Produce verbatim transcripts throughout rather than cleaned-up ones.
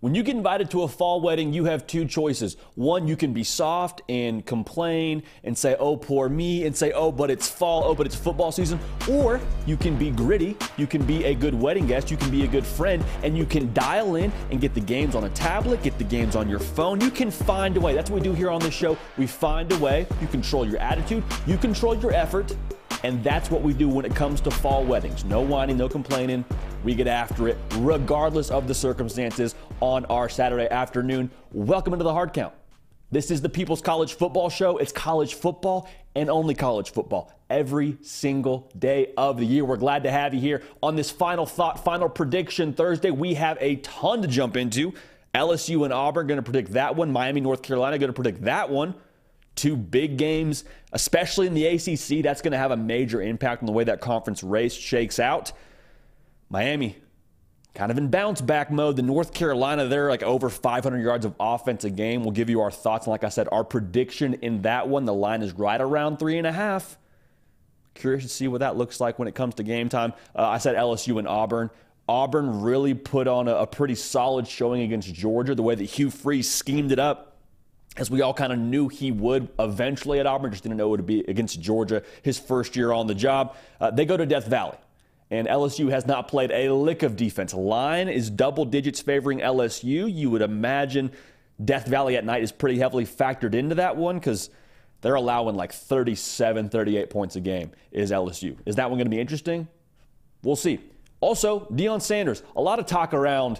When you get invited to a fall wedding, you have two choices. One, you can be soft and complain and say, oh, poor me, and say, oh, but it's fall, oh, but it's football season. Or you can be gritty, you can be a good wedding guest, you can be a good friend, and you can dial in and get the games on a tablet, get the games on your phone. You can find a way. That's what we do here on this show. We find a way. You control your attitude, you control your effort, and that's what we do when it comes to fall weddings. No whining, no complaining. We get after it, regardless of the circumstances, on our Saturday afternoon. Welcome into The Hard Count. This is the People's College Football Show. It's college football and only college football every single day of the year. We're glad to have you here on this final thought, final prediction Thursday. We have a ton to jump into. L S U and Auburn, going to predict that one. Miami, North Carolina, going to predict that one. Two big games, especially in the A C C. That's going to have a major impact on the way that conference race shakes out. Miami, kind of in bounce back mode. The North Carolina, they're like over five hundred yards of offense a game. We'll give you our thoughts. And like I said, our prediction in that one, the line is right around three and a half. Curious to see what that looks like when it comes to game time. Uh, I said L S U and Auburn. Auburn really put on a, a pretty solid showing against Georgia, the way that Hugh Freeze schemed it up. As we all kind of knew he would eventually at Auburn, just didn't know it would be against Georgia, his first year on the job. Uh, they go to Death Valley, and L S U has not played a lick of defense. Line is double digits favoring L S U. You would imagine Death Valley at night is pretty heavily factored into that one because they're allowing like thirty-seven, thirty-eight points a game is L S U. Is that one going to be interesting? We'll see. Also, Deion Sanders, a lot of talk around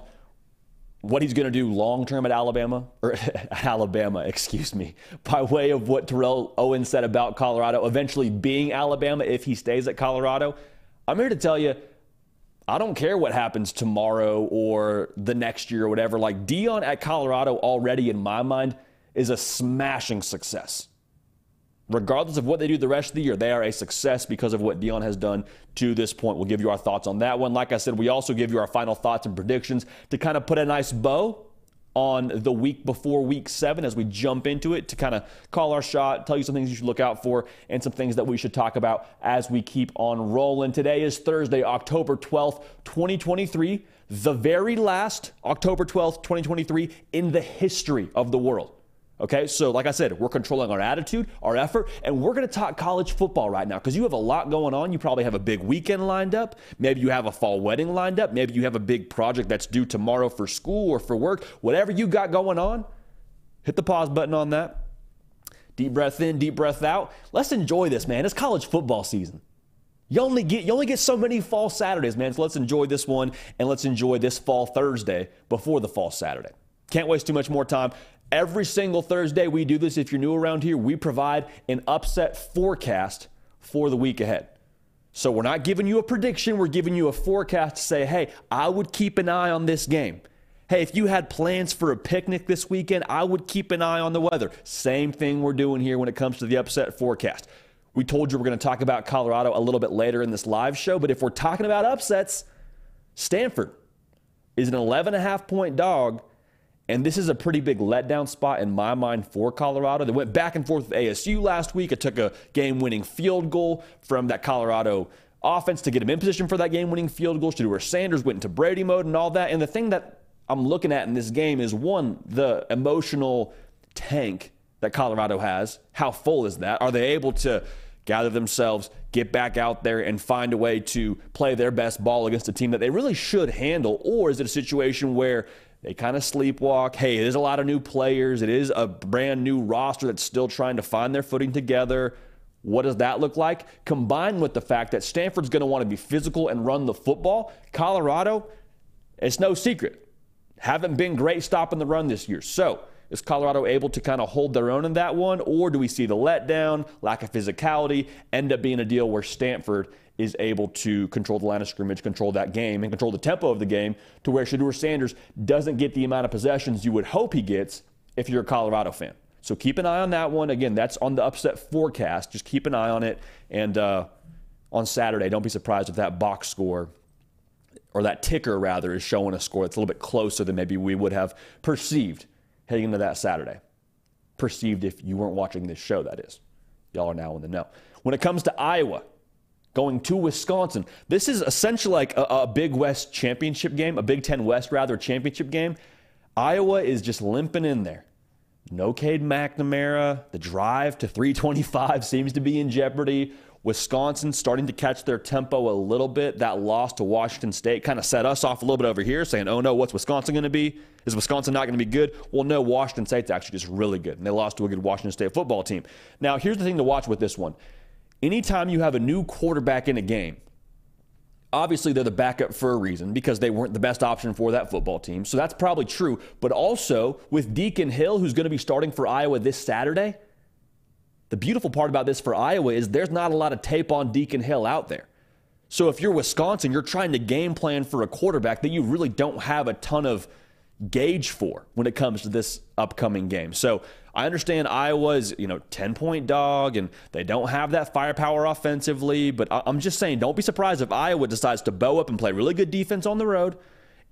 what he's going to do long-term at Alabama, or at Alabama, excuse me, by way of what Terrell Owens said about Colorado eventually being Alabama if he stays at Colorado. I'm here to tell you, I don't care what happens tomorrow or the next year or whatever. Like, Deion at Colorado already, in my mind, is a smashing success. Regardless of what they do the rest of the year, they are a success because of what Deion has done to this point. We'll give you our thoughts on that one. Like I said, we also give you our final thoughts and predictions to kind of put a nice bow on the week before week seven as we jump into it, to kind of call our shot, tell you some things you should look out for, and some things that we should talk about as we keep on rolling. Today is Thursday, October twelfth, twenty twenty-three, the very last October twelfth, twenty twenty-three in the history of the world. Okay, so like I said, we're controlling our attitude, our effort, and we're going to talk college football right now because you have a lot going on. You probably have a big weekend lined up. Maybe you have a fall wedding lined up. Maybe you have a big project that's due tomorrow for school or for work. Whatever you got going on, hit the pause button on that. Deep breath in, deep breath out. Let's enjoy this, man. It's college football season. You only get you only get so many fall Saturdays, man. So let's enjoy this one, and let's enjoy this fall Thursday before the fall Saturday. Can't waste too much more time. Every single Thursday we do this. If you're new around here, we provide an upset forecast for the week ahead. So we're not giving you a prediction. We're giving you a forecast to say, hey, I would keep an eye on this game. Hey, if you had plans for a picnic this weekend, I would keep an eye on the weather. Same thing we're doing here when it comes to the upset forecast. We told you we're going to talk about Colorado a little bit later in this live show, but if we're talking about upsets, Stanford is an eleven and a half point dog. And this is a pretty big letdown spot in my mind for Colorado. They went back and forth with A S U last week. It took a game-winning field goal from that Colorado offense to get him in position for that game-winning field goal. Where Sanders went into Brady mode and all that. And the thing that I'm looking at in this game is, one, the emotional tank that Colorado has. How full is that? Are they able to gather themselves, get back out there, and find a way to play their best ball against a team that they really should handle? Or is it a situation where they kind of sleepwalk? Hey, there's a lot of new players. It is a brand new roster that's still trying to find their footing together. What does that look like? Combined with the fact that Stanford's going to want to be physical and run the football. Colorado, it's no secret, haven't been great stopping the run this year. So is Colorado able to kind of hold their own in that one? Or do we see the letdown, lack of physicality, end up being a deal where Stanford is able to control the line of scrimmage, control that game, and control the tempo of the game to where Shedeur Sanders doesn't get the amount of possessions you would hope he gets if you're a Colorado fan? So keep an eye on that one. Again, that's on the upset forecast. Just keep an eye on it. And uh, on Saturday, don't be surprised if that box score, or that ticker rather, is showing a score that's a little bit closer than maybe we would have perceived heading into that Saturday. Perceived if you weren't watching this show, that is. Y'all are now in the know. When it comes to Iowa going to Wisconsin, this is essentially like a, a Big West championship game, a Big Ten West, rather, championship game. Iowa is just limping in there. No Cade McNamara. The drive to three twenty-five seems to be in jeopardy. Wisconsin starting to catch their tempo a little bit. That loss to Washington State kind of set us off a little bit over here, saying, oh, no, what's Wisconsin going to be? Is Wisconsin not going to be good? Well, no, Washington State's actually just really good, and they lost to a good Washington State football team. Now, here's the thing to watch with this one. Anytime you have a new quarterback in a game, obviously they're the backup for a reason because they weren't the best option for that football team. So that's probably true. But also with Deacon Hill, who's going to be starting for Iowa this Saturday, the beautiful part about this for Iowa is there's not a lot of tape on Deacon Hill out there. So if you're Wisconsin, you're trying to game plan for a quarterback that you really don't have a ton of gauge for when it comes to this upcoming game. So I understand Iowa's, you know, ten-point dog, and they don't have that firepower offensively, but I'm just saying don't be surprised if Iowa decides to bow up and play really good defense on the road.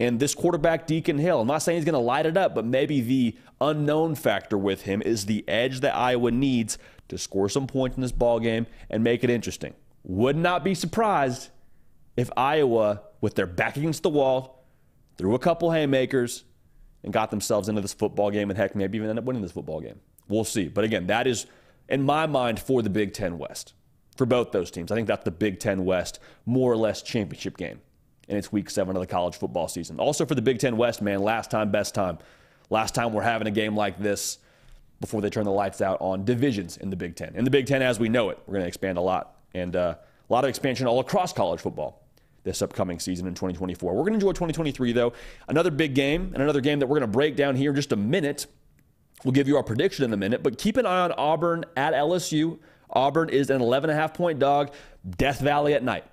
And this quarterback, Deacon Hill, I'm not saying he's going to light it up, but maybe the unknown factor with him is the edge that Iowa needs to score some points in this ballgame and make it interesting. Would not be surprised if Iowa, with their back against the wall, threw a couple haymakers and got themselves into this football game, and heck, maybe even end up winning this football game. We'll see. But again, that is, in my mind, for the Big Ten West, for both those teams. I think that's the Big Ten West, more or less, championship game, and it's week seven of the college football season. Also for the Big Ten West, man, last time, best time. Last time we're having a game like this before they turn the lights out on divisions in the Big Ten. In the Big Ten, as we know it, we're going to expand a lot, and uh, a lot of expansion all across college football this upcoming season in twenty twenty-four. We're going to enjoy twenty twenty-three, though. Another big game, and another game that we're going to break down here in just a minute. We'll give you our prediction in a minute, but keep an eye on Auburn at L S U. Auburn is an eleven and a half point dog. Death Valley at night.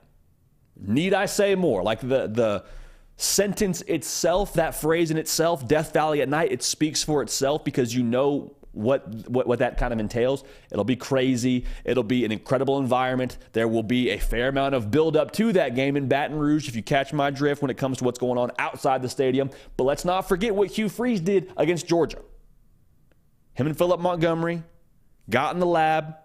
Need I say more? Like the, the sentence itself, that phrase in itself, Death Valley at night, it speaks for itself because you know What, what what that kind of entails. It'll be crazy. It'll be an incredible environment. There will be a fair amount of buildup to that game in Baton Rouge, if you catch my drift, when it comes to what's going on outside the stadium. But let's not forget what Hugh Freeze did against Georgia. Him and Phillip Montgomery got in the lab,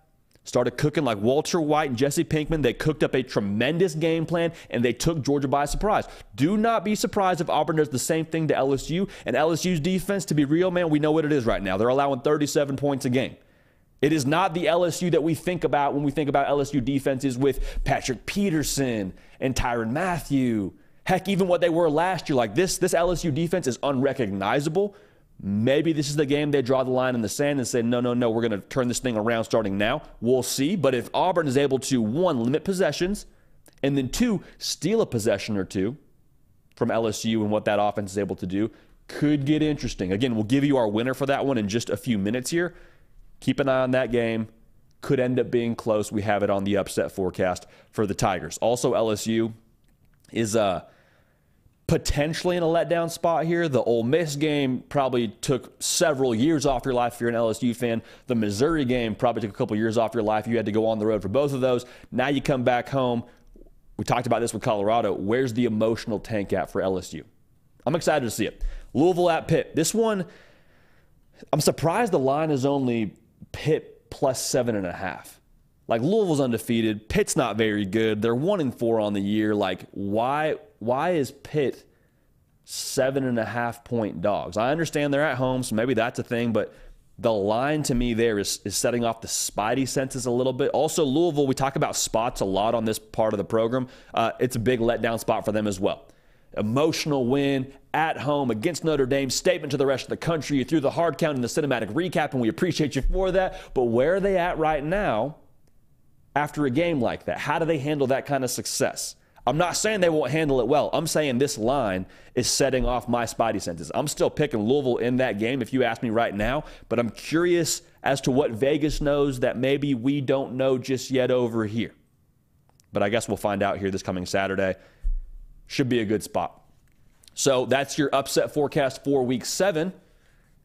started cooking like Walter White and Jesse Pinkman. They cooked up a tremendous game plan, and they took Georgia by surprise. Do not be surprised if Auburn does the same thing to L S U. And L S U's defense, to be real, man, we know what it is right now. They're allowing thirty-seven points a game. It is not the L S U that we think about when we think about L S U defenses with Patrick Peterson and Tyrann Mathieu. Heck, even what they were last year. Like this, this L S U defense is unrecognizable. Maybe this is the game they draw the line in the sand and say, no, no, no, we're going to turn this thing around starting now. We'll see. But if Auburn is able to, one, limit possessions, and then two, steal a possession or two from L S U and what that offense is able to do, could get interesting. Again, we'll give you our winner for that one in just a few minutes here. Keep an eye on that game. Could end up being close. We have it on the upset forecast for the Tigers. Also, L S U is uh, potentially in a letdown spot here. The Ole Miss game probably took several years off your life if you're an L S U fan. The Missouri game probably took a couple years off your life. You had to go on the road for both of those. Now you come back home. We talked about this with Colorado. Where's the emotional tank at for L S U? I'm excited to see it. Louisville at Pitt. This one, I'm surprised the line is only Pitt plus seven and a half. Like, Louisville's undefeated. Pitt's not very good. They're one and four on the year. Like, why why is Pitt seven and a half point dogs? I understand they're at home, so maybe that's a thing, but the line to me there is, is setting off the spidey senses a little bit. Also, Louisville, we talk about spots a lot on this part of the program. Uh, it's a big letdown spot for them as well. Emotional win at home against Notre Dame. Statement to the rest of the country. You threw the hard count in the cinematic recap, and we appreciate you for that. But where are they at right now? After a game like that, how do they handle that kind of success? I'm not saying they won't handle it well. I'm saying this line is setting off my spidey senses. I'm still picking Louisville in that game if you ask me right now, but I'm curious as to what Vegas knows that maybe we don't know just yet over here. But I guess we'll find out here this coming Saturday. Should be a good spot. So that's your upset forecast for week seven.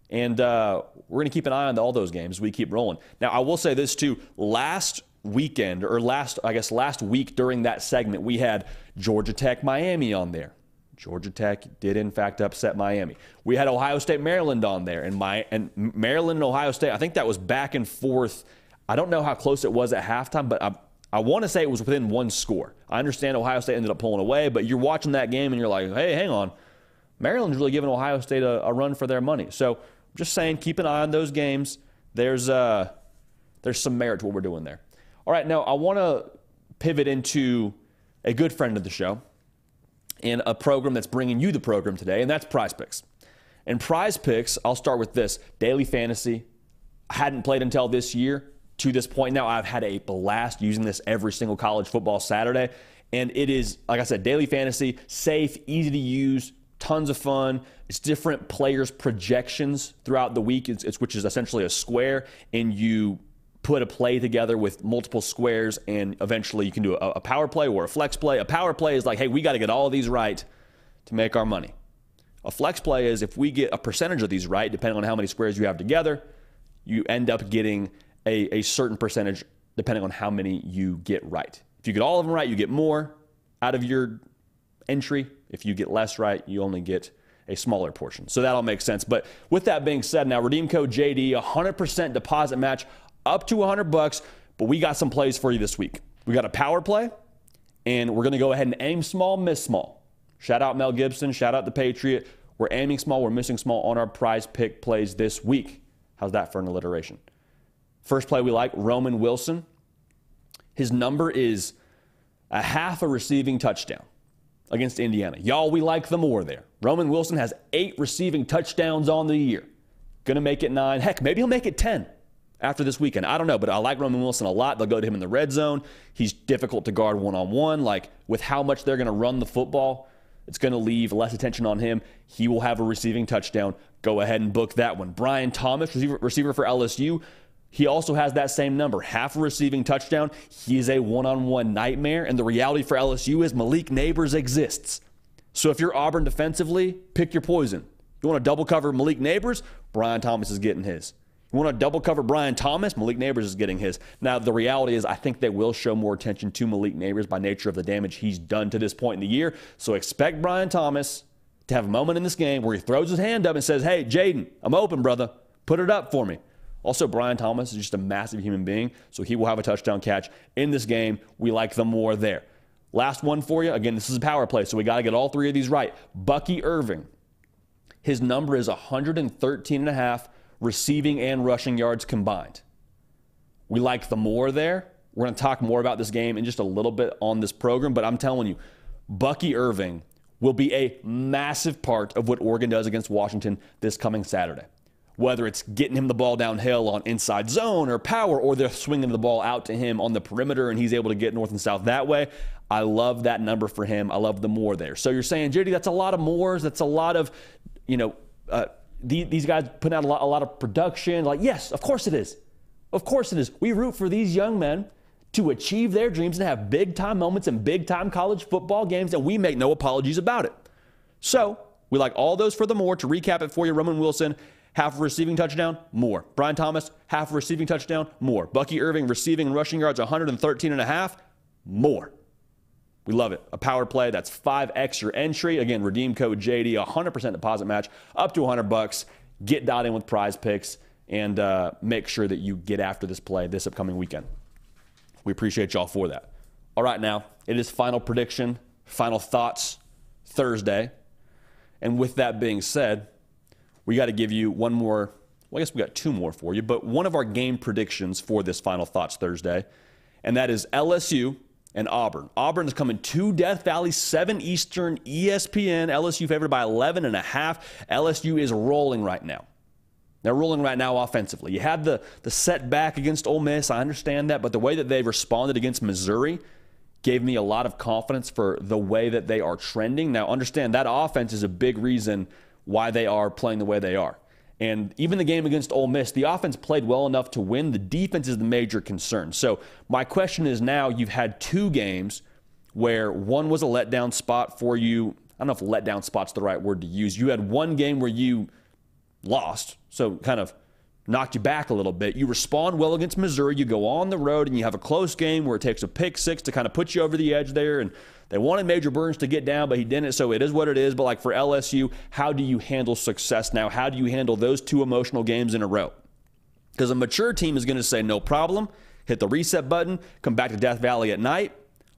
And uh, we're going to keep an eye on all those games as we keep rolling. Now, I will say this too. Last weekend or last I guess last week during that segment, we had Georgia Tech Miami on there. Georgia Tech did in fact upset Miami. We had Ohio State Maryland on there, and my and Maryland and Ohio State, I think that was back and forth. I don't know how close it was at halftime, but I I want to say it was within one score. I understand Ohio State ended up pulling away, but you're watching that game and you're like, hey, hang on, Maryland's really giving Ohio State a, a run for their money. So just saying, keep an eye on those games. There's uh, there's some merit to what we're doing there. All right, now I want to pivot into a good friend of the show and a program that's bringing you the program today, and that's Prize Picks. And Prize Picks, I'll start with this. Daily Fantasy, I hadn't played until this year. To this point now, I've had a blast using this every single college football Saturday. And it is, like I said, Daily Fantasy, safe, easy to use, tons of fun. It's different players' projections throughout the week, it's, it's, which is essentially a square, and you put a play together with multiple squares, and eventually you can do a, a power play or a flex play. A power play is like, hey, we got to get all of these right to make our money. A flex play is if we get a percentage of these right, depending on how many squares you have together, you end up getting a, a certain percentage depending on how many you get right. If you get all of them right, you get more out of your entry. If you get less right, you only get a smaller portion. So that'll make sense. But with that being said, now redeem code J D, one hundred percent deposit match up to one hundred bucks. But we got some plays for you this week. We got a power play, and we're going to go ahead and aim small, miss small. Shout out Mel Gibson. Shout out the Patriot. We're aiming small. We're missing small on our Prize Pick plays this week. How's that for an alliteration? First play we like, Roman Wilson. His number is a half a receiving touchdown against Indiana. Y'all, we like the more there. Roman Wilson has eight receiving touchdowns on the year. Going to make it nine. Heck, maybe he'll make it ten after this weekend. I don't know, but I like Roman Wilson a lot. They'll go to him in the red zone. He's difficult to guard one-on-one. Like, with how much they're going to run the football, it's going to leave less attention on him. He will have a receiving touchdown. Go ahead and book that one. Brian Thomas, receiver, receiver for L S U. He also has that same number, half a receiving touchdown. He is a one-on-one nightmare, and the reality for L S U is Malik Nabers exists. So if you're Auburn defensively, pick your poison. You want to double cover Malik Nabers? Brian Thomas is getting his. You want to double cover Brian Thomas? Malik Nabers is getting his. Now, the reality is I think they will show more attention to Malik Nabers by nature of the damage he's done to this point in the year. So expect Brian Thomas to have a moment in this game where he throws his hand up and says, hey, Jaden, I'm open, brother. Put it up for me. Also, Brian Thomas is just a massive human being, so he will have a touchdown catch in this game. We like them more there. Last one for you. Again, this is a power play, so we got to get all three of these right. Bucky Irving, his number is one hundred thirteen and a half receiving and rushing yards combined. We like them more there. We're going to talk more about this game in just a little bit on this program, but I'm telling you, Bucky Irving will be a massive part of what Oregon does against Washington this coming Saturday. Whether it's getting him the ball downhill on inside zone or power, or they're swinging the ball out to him on the perimeter and he's able to get north and south that way. I love that number for him. I love the more there. So you're saying, J D, that's a lot of mores. That's a lot of, you know, uh, the, these guys putting out a lot, a lot of production. Like, yes, of course it is. Of course it is. We root for these young men to achieve their dreams and have big time moments and big time college football games, and we make no apologies about it. So we like all those for the more. To recap it for you, Roman Wilson, half receiving touchdown, more. Brian Thomas, half receiving touchdown, more. Bucky Irving, receiving and rushing yards, one hundred thirteen and a half, more. We love it. A power play, that's five x your entry. Again, redeem code J D, one hundred percent deposit match, up to one hundred bucks. Get dialed in with Prize Picks, and uh, make sure that you get after this play this upcoming weekend. We appreciate y'all for that. All right, now, it is final prediction, final thoughts, Thursday. And with that being said, we got to give you one more, well, I guess we got two more for you, but one of our game predictions for this Final Thoughts Thursday, and that is L S U and Auburn. Auburn is coming to Death Valley, seven Eastern, E S P N. L S U favored by eleven and a half. L S U is rolling right now. They're rolling right now offensively. You had the, the setback against Ole Miss, I understand that, but the way that they responded against Missouri gave me a lot of confidence for the way that they are trending. Now, understand that offense is a big reason why they are playing the way they are. And even the game against Ole Miss, the offense played well enough to win. The defense is the major concern. So my question is now, you've had two games where one was a letdown spot for you. I don't know if letdown spot's the right word to use. You had one game where you lost, so kind of knocked you back a little bit. You respond well against Missouri. You go on the road, and you have a close game where it takes a pick six to kind of put you over the edge there. And they wanted Major Burns to get down, but he didn't, so it is what it is. But, like, for L S U, how do you handle success now? How do you handle those two emotional games in a row? Because a mature team is going to say, no problem, hit the reset button, come back to Death Valley at night,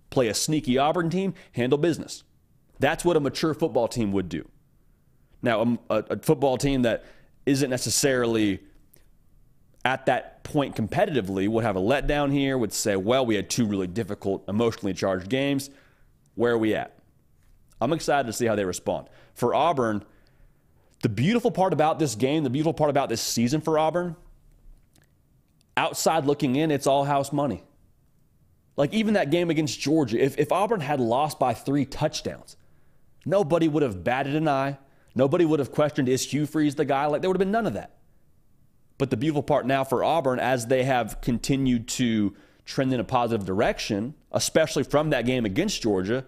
play a sneaky Auburn team, handle business. That's what a mature football team would do. Now, a, a football team that isn't necessarily at that point competitively would have a letdown here, would say, well, we had two really difficult, emotionally charged games. Where are we at? I'm excited to see how they respond. For Auburn, the beautiful part about this game, the beautiful part about this season for Auburn, outside looking in, it's all house money. Like, even that game against Georgia, if, if Auburn had lost by three touchdowns, nobody would have batted an eye. Nobody would have questioned, is Hugh Freeze the guy? Like, there would have been none of that. But the beautiful part now for Auburn, as they have continued to trend in a positive direction, especially from that game against Georgia,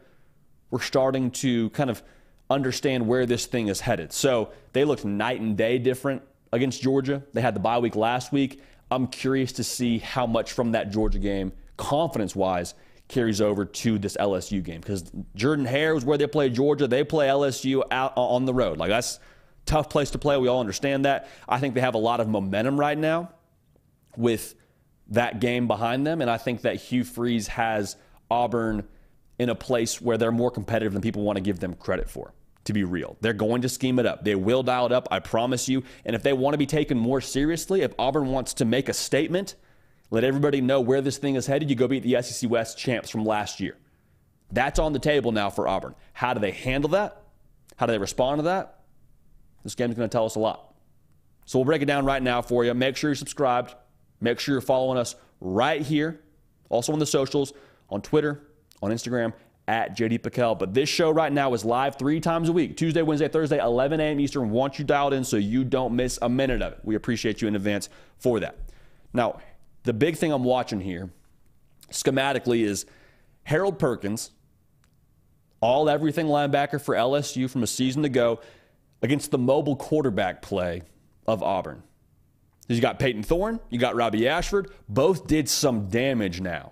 we're starting to kind of understand where this thing is headed. So they looked night and day different against Georgia. They had the bye week last week. I'm curious to see how much from that Georgia game, confidence-wise, carries over to this L S U game, because Jordan-Hare was where they play Georgia. They play L S U out on the road. Like, that's a tough place to play. We all understand that. I think they have a lot of momentum right now with that game behind them, and I think that Hugh Freeze has Auburn in a place where they're more competitive than people want to give them credit for, to be real. They're going to scheme it up. They will dial it up, I promise you. And if they want to be taken more seriously, if Auburn wants to make a statement, let everybody know where this thing is headed. You go beat the S E C West champs from last year. That's on the table now for Auburn. How do they handle that? How do they respond to that? This game's going to tell us a lot. So we'll break it down right now for you. Make sure you're subscribed. Make sure you're following us right here. Also on the socials, on Twitter, on Instagram, at J D Pickell. But this show right now is live three times a week, Tuesday, Wednesday, Thursday, eleven a m Eastern. Want you dialed in so you don't miss a minute of it. We appreciate you in advance for that. Now, the big thing I'm watching here, schematically, is Harold Perkins, all everything linebacker for L S U from a season ago, against the mobile quarterback play of Auburn. You got Peyton Thorne, you got Robbie Ashford. Both did some damage now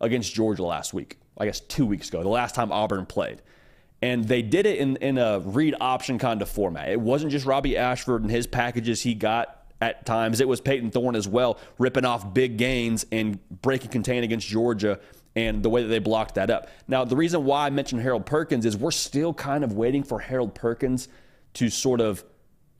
against Georgia last week. I guess two weeks ago, the last time Auburn played. And they did it in, in a read option kind of format. It wasn't just Robbie Ashford and his packages he got at times. It was Peyton Thorne as well, ripping off big gains and breaking contain against Georgia and the way that they blocked that up. Now, the reason why I mentioned Harold Perkins is we're still kind of waiting for Harold Perkins to sort of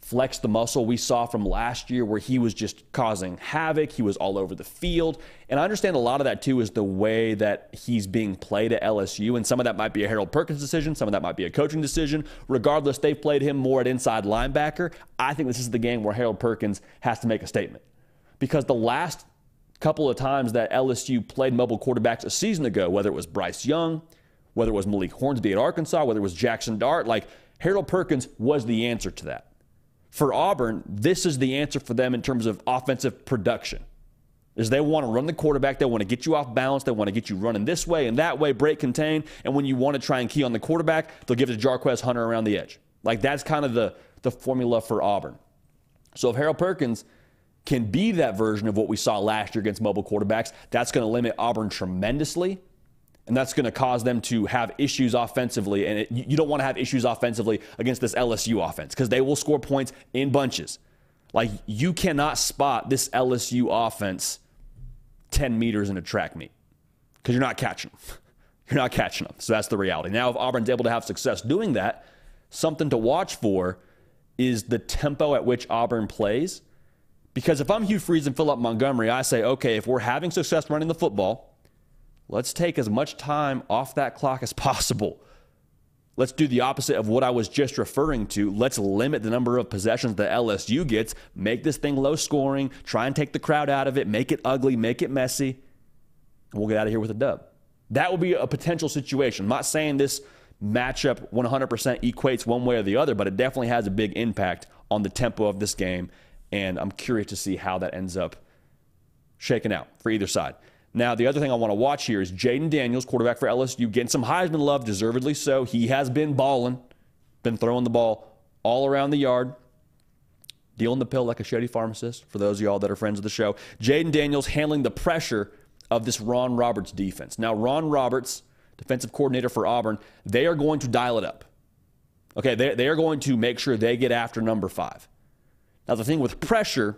flex the muscle we saw from last year where he was just causing havoc. He was all over the field. And I understand a lot of that, too, is the way that he's being played at L S U. And some of that might be a Harold Perkins decision. Some of that might be a coaching decision. Regardless, they've played him more at inside linebacker. I think this is the game where Harold Perkins has to make a statement. Because the last couple of times that L S U played mobile quarterbacks a season ago, whether it was Bryce Young, whether it was Malik Hornsby at Arkansas, whether it was Jackson Dart, like Harold Perkins was the answer to that. For Auburn, this is the answer for them in terms of offensive production. Is they want to run the quarterback, they want to get you off balance, they want to get you running this way and that way, break contain, and when you want to try and key on the quarterback, they'll give it to Jarquez Hunter around the edge. Like, that's kind of the, the formula for Auburn. So if Harold Perkins can be that version of what we saw last year against mobile quarterbacks, that's going to limit Auburn tremendously. And that's going to cause them to have issues offensively. And it, you don't want to have issues offensively against this L S U offense because they will score points in bunches. Like, you cannot spot this L S U offense ten meters in a track meet because you're not catching them. You're not catching them. So that's the reality. Now, if Auburn's able to have success doing that, something to watch for is the tempo at which Auburn plays. Because if I'm Hugh Freeze and Phillip Montgomery, I say, okay, if we're having success running the football, let's take as much time off that clock as possible. Let's do the opposite of what I was just referring to. Let's limit the number of possessions that L S U gets, make this thing low scoring, try and take the crowd out of it, make it ugly, make it messy, and we'll get out of here with a dub. That would be a potential situation. I'm not saying this matchup one hundred percent equates one way or the other, but it definitely has a big impact on the tempo of this game, and I'm curious to see how that ends up shaking out for either side. Now, the other thing I want to watch here is Jaden Daniels, quarterback for L S U, getting some Heisman love, deservedly so. He has been balling, been throwing the ball all around the yard, dealing the pill like a shady pharmacist, for those of y'all that are friends of the show. Jaden Daniels handling the pressure of this Ron Roberts defense. Now, Ron Roberts, defensive coordinator for Auburn, they are going to dial it up. Okay, they, they are going to make sure they get after number five. Now, the thing with pressure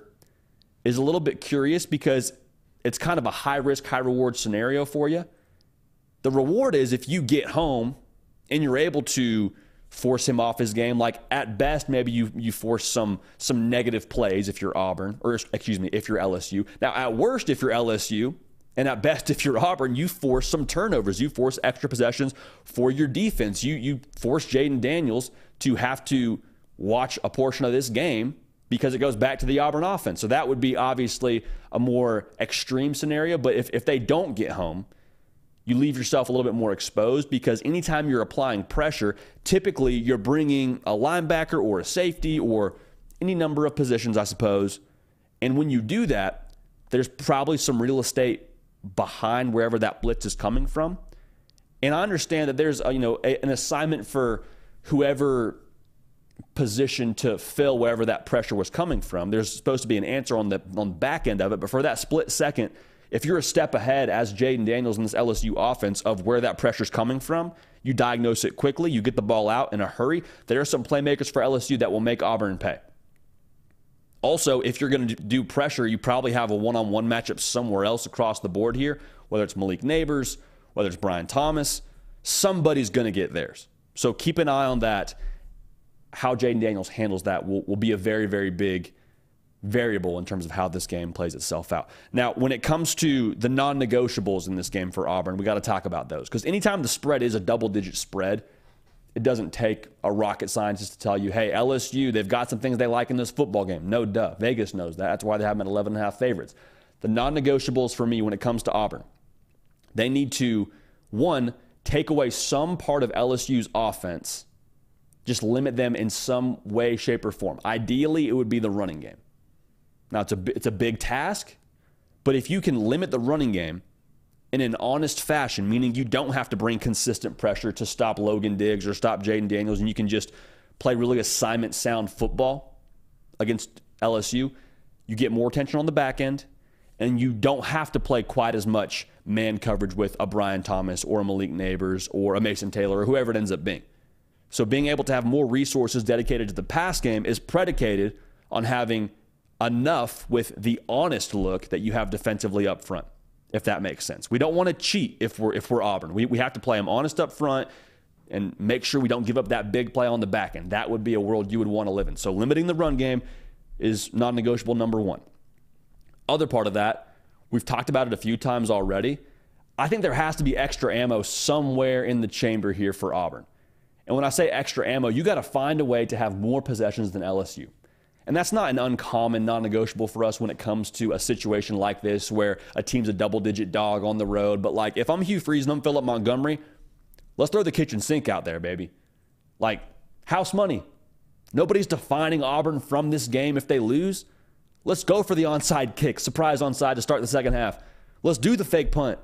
is a little bit curious because it's kind of a high-risk, high-reward scenario for you. The reward is if you get home and you're able to force him off his game. Like, at best, maybe you you force some some negative plays if you're Auburn, or excuse me, if you're L S U. Now, at worst, if you're L S U, and at best, if you're Auburn, you force some turnovers. You force extra possessions for your defense. You you force Jaden Daniels to have to watch a portion of this game because it goes back to the Auburn offense. So that would be obviously a more extreme scenario. But if, if they don't get home, you leave yourself a little bit more exposed, because anytime you're applying pressure, typically you're bringing a linebacker or a safety or any number of positions, I suppose. And when you do that, there's probably some real estate behind wherever that blitz is coming from. And I understand that there's a, you know a, an assignment for whoever position to fill wherever that pressure was coming from. There's supposed to be an answer on the on the back end of it, but for that split second, if you're a step ahead as Jaden Daniels in this L S U offense of where that pressure is coming from, you diagnose it quickly, you get the ball out in a hurry. There are some playmakers for L S U that will make Auburn pay. Also, if you're going to do pressure, you probably have a one-on-one matchup somewhere else across the board here, whether it's Malik Nabers, whether it's Brian Thomas. Somebody's going to get theirs. So keep an eye on that. How Jaden Daniels handles that will, will be a very, very big variable in terms of how this game plays itself out. Now, when it comes to the non-negotiables in this game for Auburn, we got to talk about those, because anytime the spread is a double-digit spread, it doesn't take a rocket scientist to tell you, hey, L S U, they've got some things they like in this football game. No duh. Vegas knows that. That's why they have them at eleven and a half favorites. The non-negotiables for me when it comes to Auburn, they need to, one, take away some part of L S U's offense, just limit them in some way, shape, or form. Ideally, it would be the running game. Now, it's a, it's a big task, but if you can limit the running game in an honest fashion, meaning you don't have to bring consistent pressure to stop Logan Diggs or stop Jaden Daniels, and you can just play really assignment sound football against L S U, you get more attention on the back end, and you don't have to play quite as much man coverage with a Brian Thomas or a Malik Nabers or a Mason Taylor or whoever it ends up being. So being able to have more resources dedicated to the pass game is predicated on having enough with the honest look that you have defensively up front, if that makes sense. We don't want to cheat if we're if we're Auburn. We, we have to play them honest up front and make sure we don't give up that big play on the back end. That would be a world you would want to live in. So limiting the run game is non-negotiable number one. Other part of that, we've talked about it a few times already. I think there has to be extra ammo somewhere in the chamber here for Auburn. And when I say extra ammo, you got to find a way to have more possessions than L S U. And that's not an uncommon non-negotiable for us when it comes to a situation like this where a team's a double-digit dog on the road. But, like, if I'm Hugh Freeze and I'm Phillip Montgomery, let's throw the kitchen sink out there, baby. Like, house money. Nobody's defining Auburn from this game if they lose. Let's go for the onside kick, surprise onside to start the second half. Let's do the fake punt.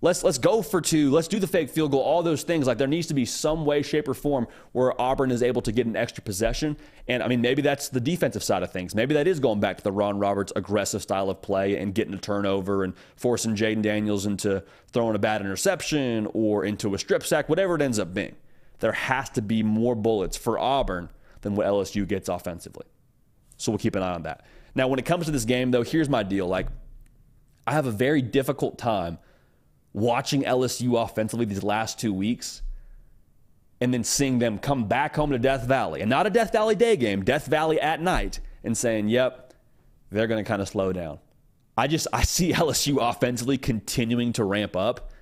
Let's let's go for two. Let's do the fake field goal, all those things. Like, there needs to be some way, shape, or form where Auburn is able to get an extra possession. And, I mean, maybe that's the defensive side of things. Maybe that is going back to the Ron Roberts aggressive style of play and getting a turnover and forcing Jaden Daniels into throwing a bad interception or into a strip sack, whatever it ends up being. There has to be more bullets for Auburn than what L S U gets offensively. So we'll keep an eye on that. Now, when it comes to this game, though, here's my deal. Like, I have a very difficult time watching L S U offensively these last two weeks and then seeing them come back home to Death Valley, and not a Death Valley day game, Death Valley at night, and saying, yep, they're going to kind of slow down. I just, I see L S U offensively continuing to ramp up.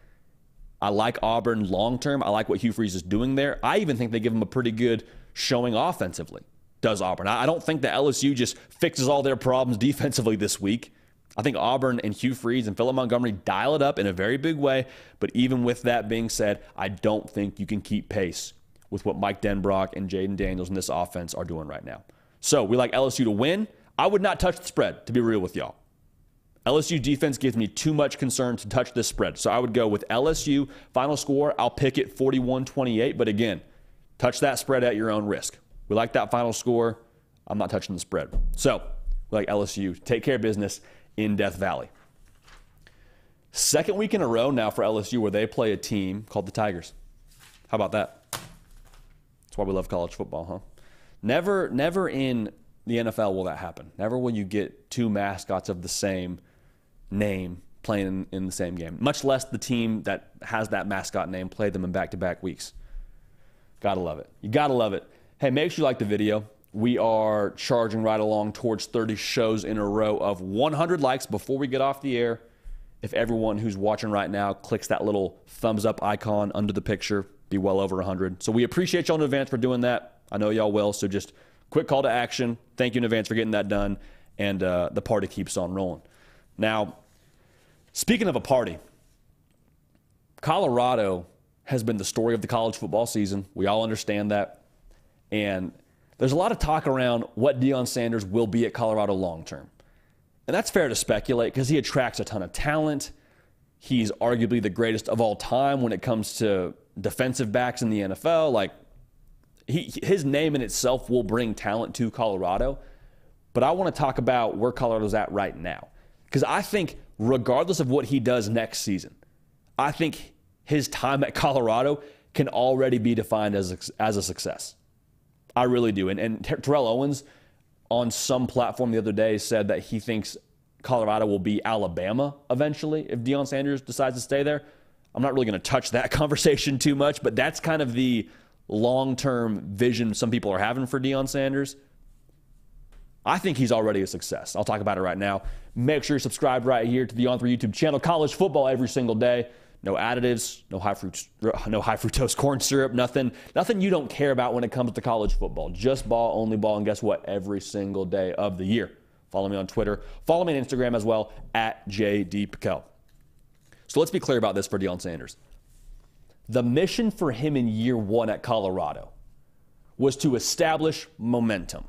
I like Auburn long-term. I like what Hugh Freeze is doing there. I even think they give them a pretty good showing offensively, does Auburn. I don't think that L S U just fixes all their problems defensively this week. I think Auburn and Hugh Freeze and Phillip Montgomery dial it up in a very big way. But even with that being said, I don't think you can keep pace with what Mike Denbrock and Jaden Daniels in this offense are doing right now. So we like L S U to win. I would not touch the spread, to be real with y'all. L S U defense gives me too much concern to touch this spread. So I would go with L S U. Final score, I'll pick it forty-one twenty-eight. But again, touch that spread at your own risk. We like that final score. I'm not touching the spread. So we like L S U. Take care of business in Death Valley. Second week in a row now for L S U where they play a team called the Tigers. How about that? That's why we love college football, huh? Never, never in the N F L will that happen. Never will you get two mascots of the same name playing in, in the same game, much less the team that has that mascot name play them in back-to-back weeks. Gotta love it. You gotta love it. Hey, make sure you like the video. We are charging right along towards thirty shows in a row of one hundred likes before we get off the air. If everyone who's watching right now clicks that little thumbs up icon under the picture, be well over one hundred. So we appreciate y'all in advance for doing that. I know y'all will. So just quick call to action. Thank you in advance for getting that done. And uh, the party keeps on rolling. Now, speaking of a party, Colorado has been the story of the college football season. We all understand that. And there's a lot of talk around what Deion Sanders will be at Colorado long term. And that's fair to speculate because he attracts a ton of talent. He's arguably the greatest of all time when it comes to defensive backs in the N F L. Like, he, his name in itself will bring talent to Colorado. But I want to talk about where Colorado's at right now. Because I think regardless of what he does next season, I think his time at Colorado can already be defined as a, as a success. I really do. And, and Terrell Owens on some platform the other day said that he thinks Colorado will be Alabama eventually if Deion Sanders decides to stay there. I'm not really going to touch that conversation too much, but that's kind of the long-term vision some people are having for Deion Sanders. I think he's already a success. I'll talk about it right now. Make sure you're subscribed right here to the On three YouTube channel. College football every single day. No additives, no high fruit, no high fructose corn syrup, nothing, nothing you don't care about when it comes to college football. Just ball, only ball, and guess what? Every single day of the year. Follow me on Twitter. Follow me on Instagram as well, at J D Pickell. So let's be clear about this for Deion Sanders. The mission for him in year one at Colorado was to establish momentum,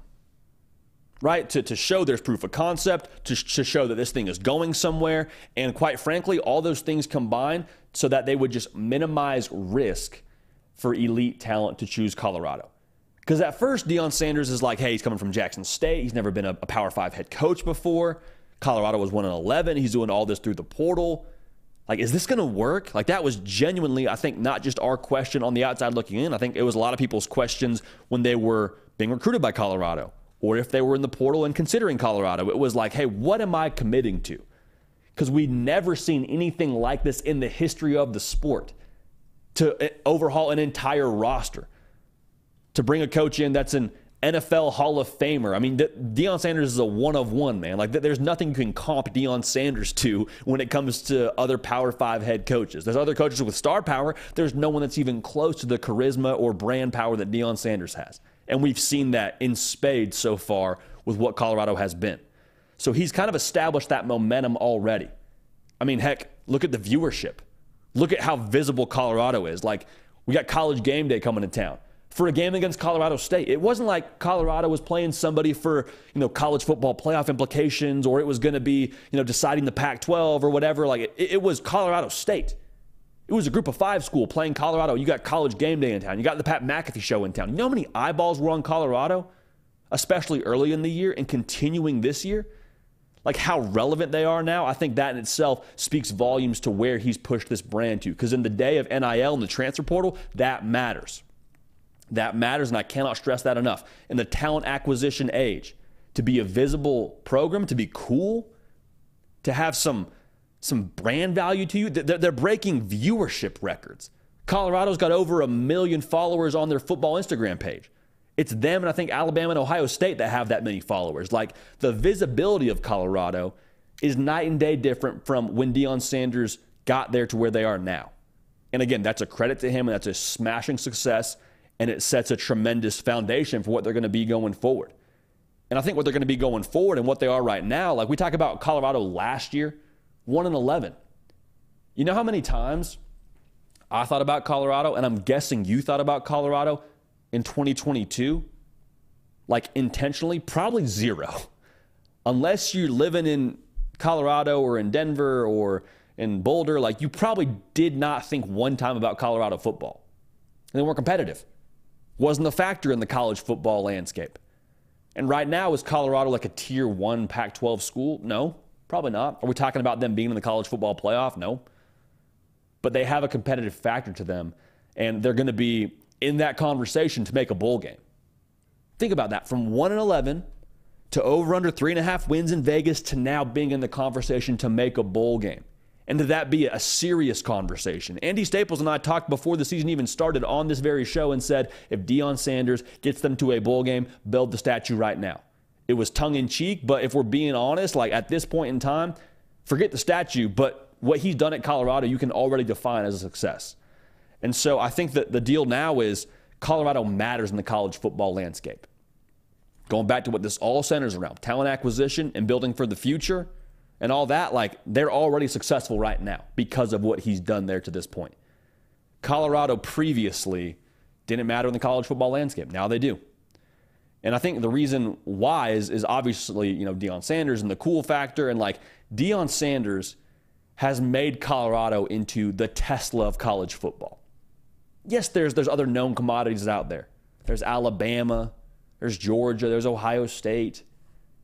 right? To, to show there's proof of concept, to, to show that this thing is going somewhere. And quite frankly, all those things combined so that they would just minimize risk for elite talent to choose Colorado. Because at first, Deion Sanders is like, hey, he's coming from Jackson State. He's never been a, a Power Five head coach before. Colorado was one and eleven. He's doing all this through the portal. Like, is this going to work? Like, that was genuinely, I think, not just our question on the outside looking in. I think it was a lot of people's questions when they were being recruited by Colorado, or if they were in the portal and considering Colorado. It was like, hey, what am I committing to? Because we've never seen anything like this in the history of the sport, to overhaul an entire roster, to bring a coach in that's an N F L Hall of Famer. I mean, De- Deion Sanders is a one-of-one, man. Like, there's nothing you can comp Deion Sanders to when it comes to other Power Five head coaches. There's other coaches with star power. There's no one that's even close to the charisma or brand power that Deion Sanders has. And we've seen that in spades so far with what Colorado has been. So he's kind of established that momentum already. I mean, heck, look at the viewership. Look at how visible Colorado is. Like, we got College Game Day coming to town for a game against Colorado State. It wasn't like Colorado was playing somebody for, you know, college football playoff implications, or it was going to be, you know, deciding the Pac twelve or whatever. Like, it, it was Colorado State. It was a group of five school playing Colorado. You got College Game Day in town. You got the Pat McAfee show in town. You know how many eyeballs were on Colorado, especially early in the year and continuing this year? Like, how relevant they are now, I think that in itself speaks volumes to where he's pushed this brand to. Because in the day of N I L and the transfer portal, that matters. That matters, and I cannot stress that enough. In the talent acquisition age, to be a visible program, to be cool, to have some... some brand value to you. They're breaking viewership records. Colorado's got over a million followers on their football Instagram page. It's them and I think Alabama and Ohio State that have that many followers. Like, the visibility of Colorado is night and day different from when Deion Sanders got there to where they are now. And again, that's a credit to him, and that's a smashing success, and it sets a tremendous foundation for what they're going to be going forward. And I think what they're going to be going forward and what they are right now, like we talk about Colorado last year, one and eleven. You know how many times I thought about Colorado, and I'm guessing you thought about Colorado in twenty twenty-two? Like, intentionally? Probably zero. Unless you're living in Colorado or in Denver or in Boulder, like, you probably did not think one time about Colorado football. And they weren't competitive. Wasn't a factor in the college football landscape. And right now, is Colorado like a tier one Pac twelve school? No. Probably not. Are we talking about them being in the college football playoff? No. But they have a competitive factor to them, and they're going to be in that conversation to make a bowl game. Think about that. From one and eleven to over under three and a half wins in Vegas to now being in the conversation to make a bowl game. and that be a serious conversation. Andy Staples and I talked before the season even started on this very show and said, if Deion Sanders gets them to a bowl game, build the statue right now. It was tongue-in-cheek, but if we're being honest, like at this point in time, forget the statue, but what he's done at Colorado, you can already define as a success. And so I think that the deal now is Colorado matters in the college football landscape. Going back to what this all centers around, talent acquisition and building for the future and all that, like they're already successful right now because of what he's done there to this point. Colorado previously didn't matter in the college football landscape. Now they do. And I think the reason why is, is obviously, you know, Deion Sanders and the cool factor, and like Deion Sanders has made Colorado into the Tesla of college football. Yes, there's there's other known commodities out there. There's Alabama, there's Georgia, there's Ohio State.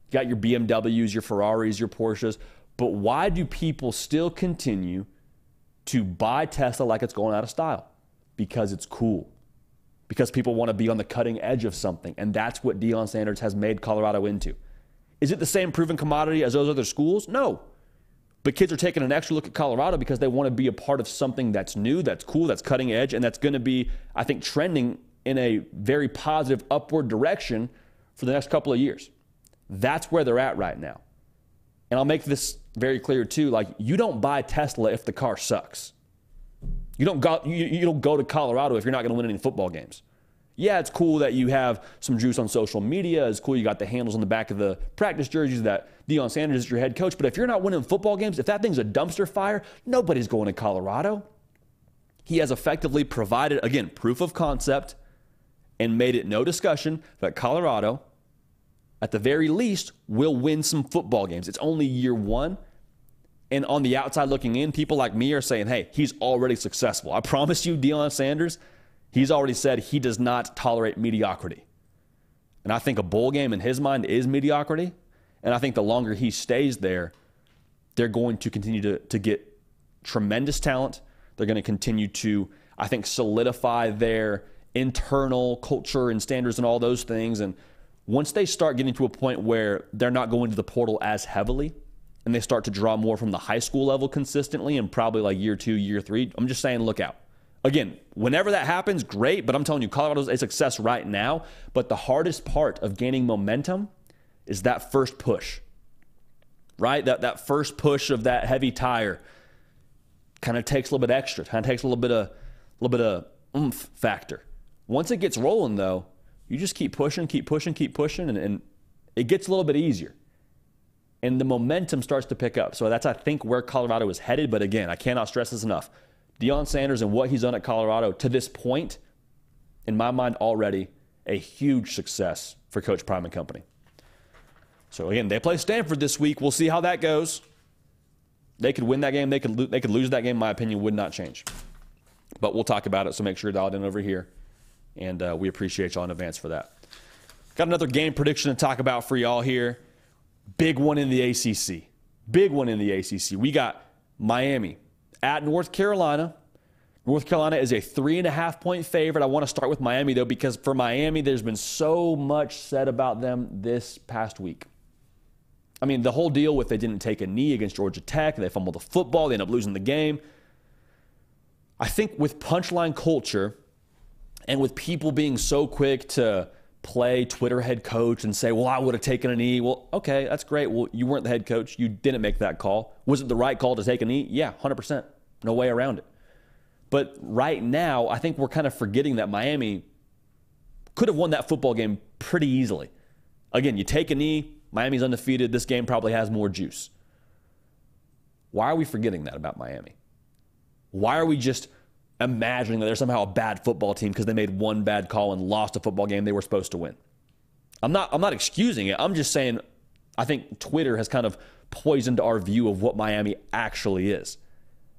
You got your B M Ws, your Ferraris, your Porsches. But why do people still continue to buy Tesla like it's going out of style? Because it's cool. Because people want to be on the cutting edge of something. And that's what Deion Sanders has made Colorado into. Is it the same proven commodity as those other schools? No. But kids are taking an extra look at Colorado because they want to be a part of something that's new, that's cool, that's cutting edge, and that's going to be, I think, trending in a very positive upward direction for the next couple of years. That's where they're at right now. And I'll make this very clear too, like you don't buy Tesla if the car sucks. You don't go, you, you don't go to Colorado if you're not going to win any football games. Yeah, it's cool that you have some juice on social media. It's cool you got the handles on the back of the practice jerseys that Deion Sanders is your head coach. But if you're not winning football games, if that thing's a dumpster fire, nobody's going to Colorado. He has effectively provided, again, proof of concept and made it no discussion that Colorado, at the very least, will win some football games. It's only year one. And on the outside looking in, people like me are saying, hey, he's already successful. I promise you, Deion Sanders, he's already said he does not tolerate mediocrity. And I think a bowl game in his mind is mediocrity. And I think the longer he stays there, they're going to continue to, to get tremendous talent. They're going to continue to, I think, solidify their internal culture and standards and all those things. And once they start getting to a point where they're not going to the portal as heavily, and they start to draw more from the high school level consistently and probably like year two, year three, I'm just saying, look out. Again, whenever that happens, great, but I'm telling you, Colorado's a success right now. But the hardest part of gaining momentum is that first push, right? That that first push of that heavy tire kind of takes a little bit extra, kind of takes a little bit of, little bit of oomph factor. Once it gets rolling, though, you just keep pushing, keep pushing, keep pushing, and, and it gets a little bit easier. And the momentum starts to pick up. So that's, I think, where Colorado is headed. But again, I cannot stress this enough. Deion Sanders and what he's done at Colorado to this point, in my mind already, a huge success for Coach Prime and company. So again, they play Stanford this week. We'll see how that goes. They could win that game. They could, lo- they could lose that game. My opinion would not change. But we'll talk about it, so make sure you're dialed in over here. And uh, we appreciate y'all in advance for that. Got another game prediction to talk about for y'all here. Big one in the A C C. Big one in the A C C. We got Miami at North Carolina. North Carolina is a three and a half point favorite. I want to start with Miami though, because for Miami, there's been so much said about them this past week. I mean, the whole deal with they didn't take a knee against Georgia Tech, they fumbled the football, they end up losing the game. I think with punchline culture and with people being so quick to play Twitter head coach and say, well, I would have taken a knee. Well, okay, that's great. Well, you weren't the head coach. You didn't make that call. Was it the right call to take a knee? Yeah, one hundred percent. No way around it. But right now, I think we're kind of forgetting that Miami could have won that football game pretty easily. Again, you take a knee, Miami's undefeated. This game probably has more juice. Why are we forgetting that about Miami? Why are we just imagining that they're somehow a bad football team because they made one bad call and lost a football game they were supposed to win? I'm not I'm not excusing it. I'm just saying I think Twitter has kind of poisoned our view of what Miami actually is.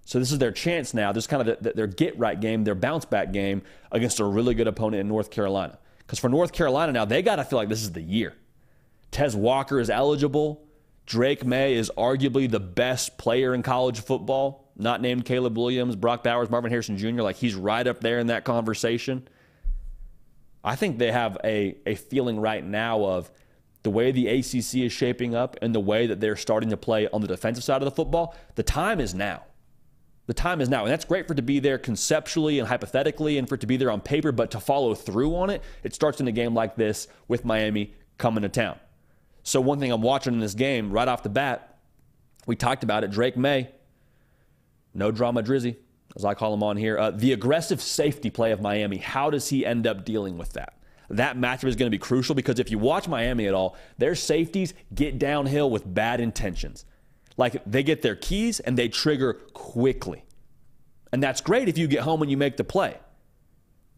So this is their chance now. This is kind of the, their get-right game, their bounce-back game against a really good opponent in North Carolina. Because for North Carolina now, they got to feel like this is the year. Tez Walker is eligible. Drake May is arguably the best player in college football. Not named Caleb Williams, Brock Bowers, Marvin Harrison Junior Like, he's right up there in that conversation. I think they have a, a feeling right now of the way the A C C is shaping up and the way that they're starting to play on the defensive side of the football. The time is now. The time is now, and that's great for it to be there conceptually and hypothetically and for it to be there on paper, but to follow through on it, it starts in a game like this with Miami coming to town. So one thing I'm watching in this game right off the bat, we talked about it, Drake May, no drama Drizzy, as I call him on here. Uh, the aggressive safety play of Miami, how does he end up dealing with that? That matchup is going to be crucial because if you watch Miami at all, their safeties get downhill with bad intentions. Like, they get their keys and they trigger quickly. And that's great if you get home and you make the play.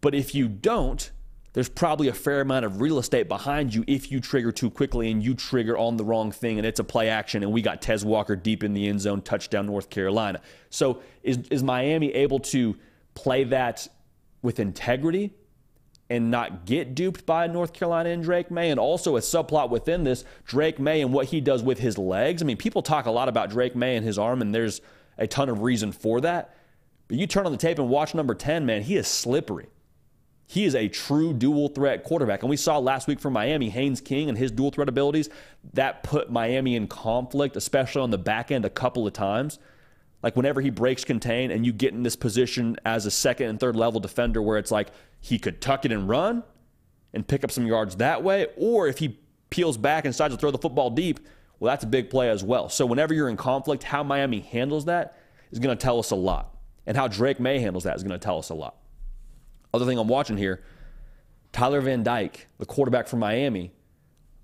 But if you don't, there's probably a fair amount of real estate behind you if you trigger too quickly and you trigger on the wrong thing and it's a play action and we got Tez Walker deep in the end zone, touchdown North Carolina. So is, is Miami able to play that with integrity and not get duped by North Carolina and Drake May? And also a subplot within this, Drake May and what he does with his legs. I mean, people talk a lot about Drake May and his arm, and there's a ton of reason for that. But you turn on the tape and watch number ten, man, he is slippery. He is a true dual threat quarterback. And we saw last week from Miami, Haynes King and his dual threat abilities, that put Miami in conflict, especially on the back end a couple of times. Like, whenever he breaks contain and you get in this position as a second and third level defender where it's like he could tuck it and run and pick up some yards that way, or if he peels back and decides to throw the football deep, well, that's a big play as well. So whenever you're in conflict, how Miami handles that is going to tell us a lot. And how Drake May handles that is going to tell us a lot. Other thing I'm watching here, Tyler Van Dyke, the quarterback for Miami,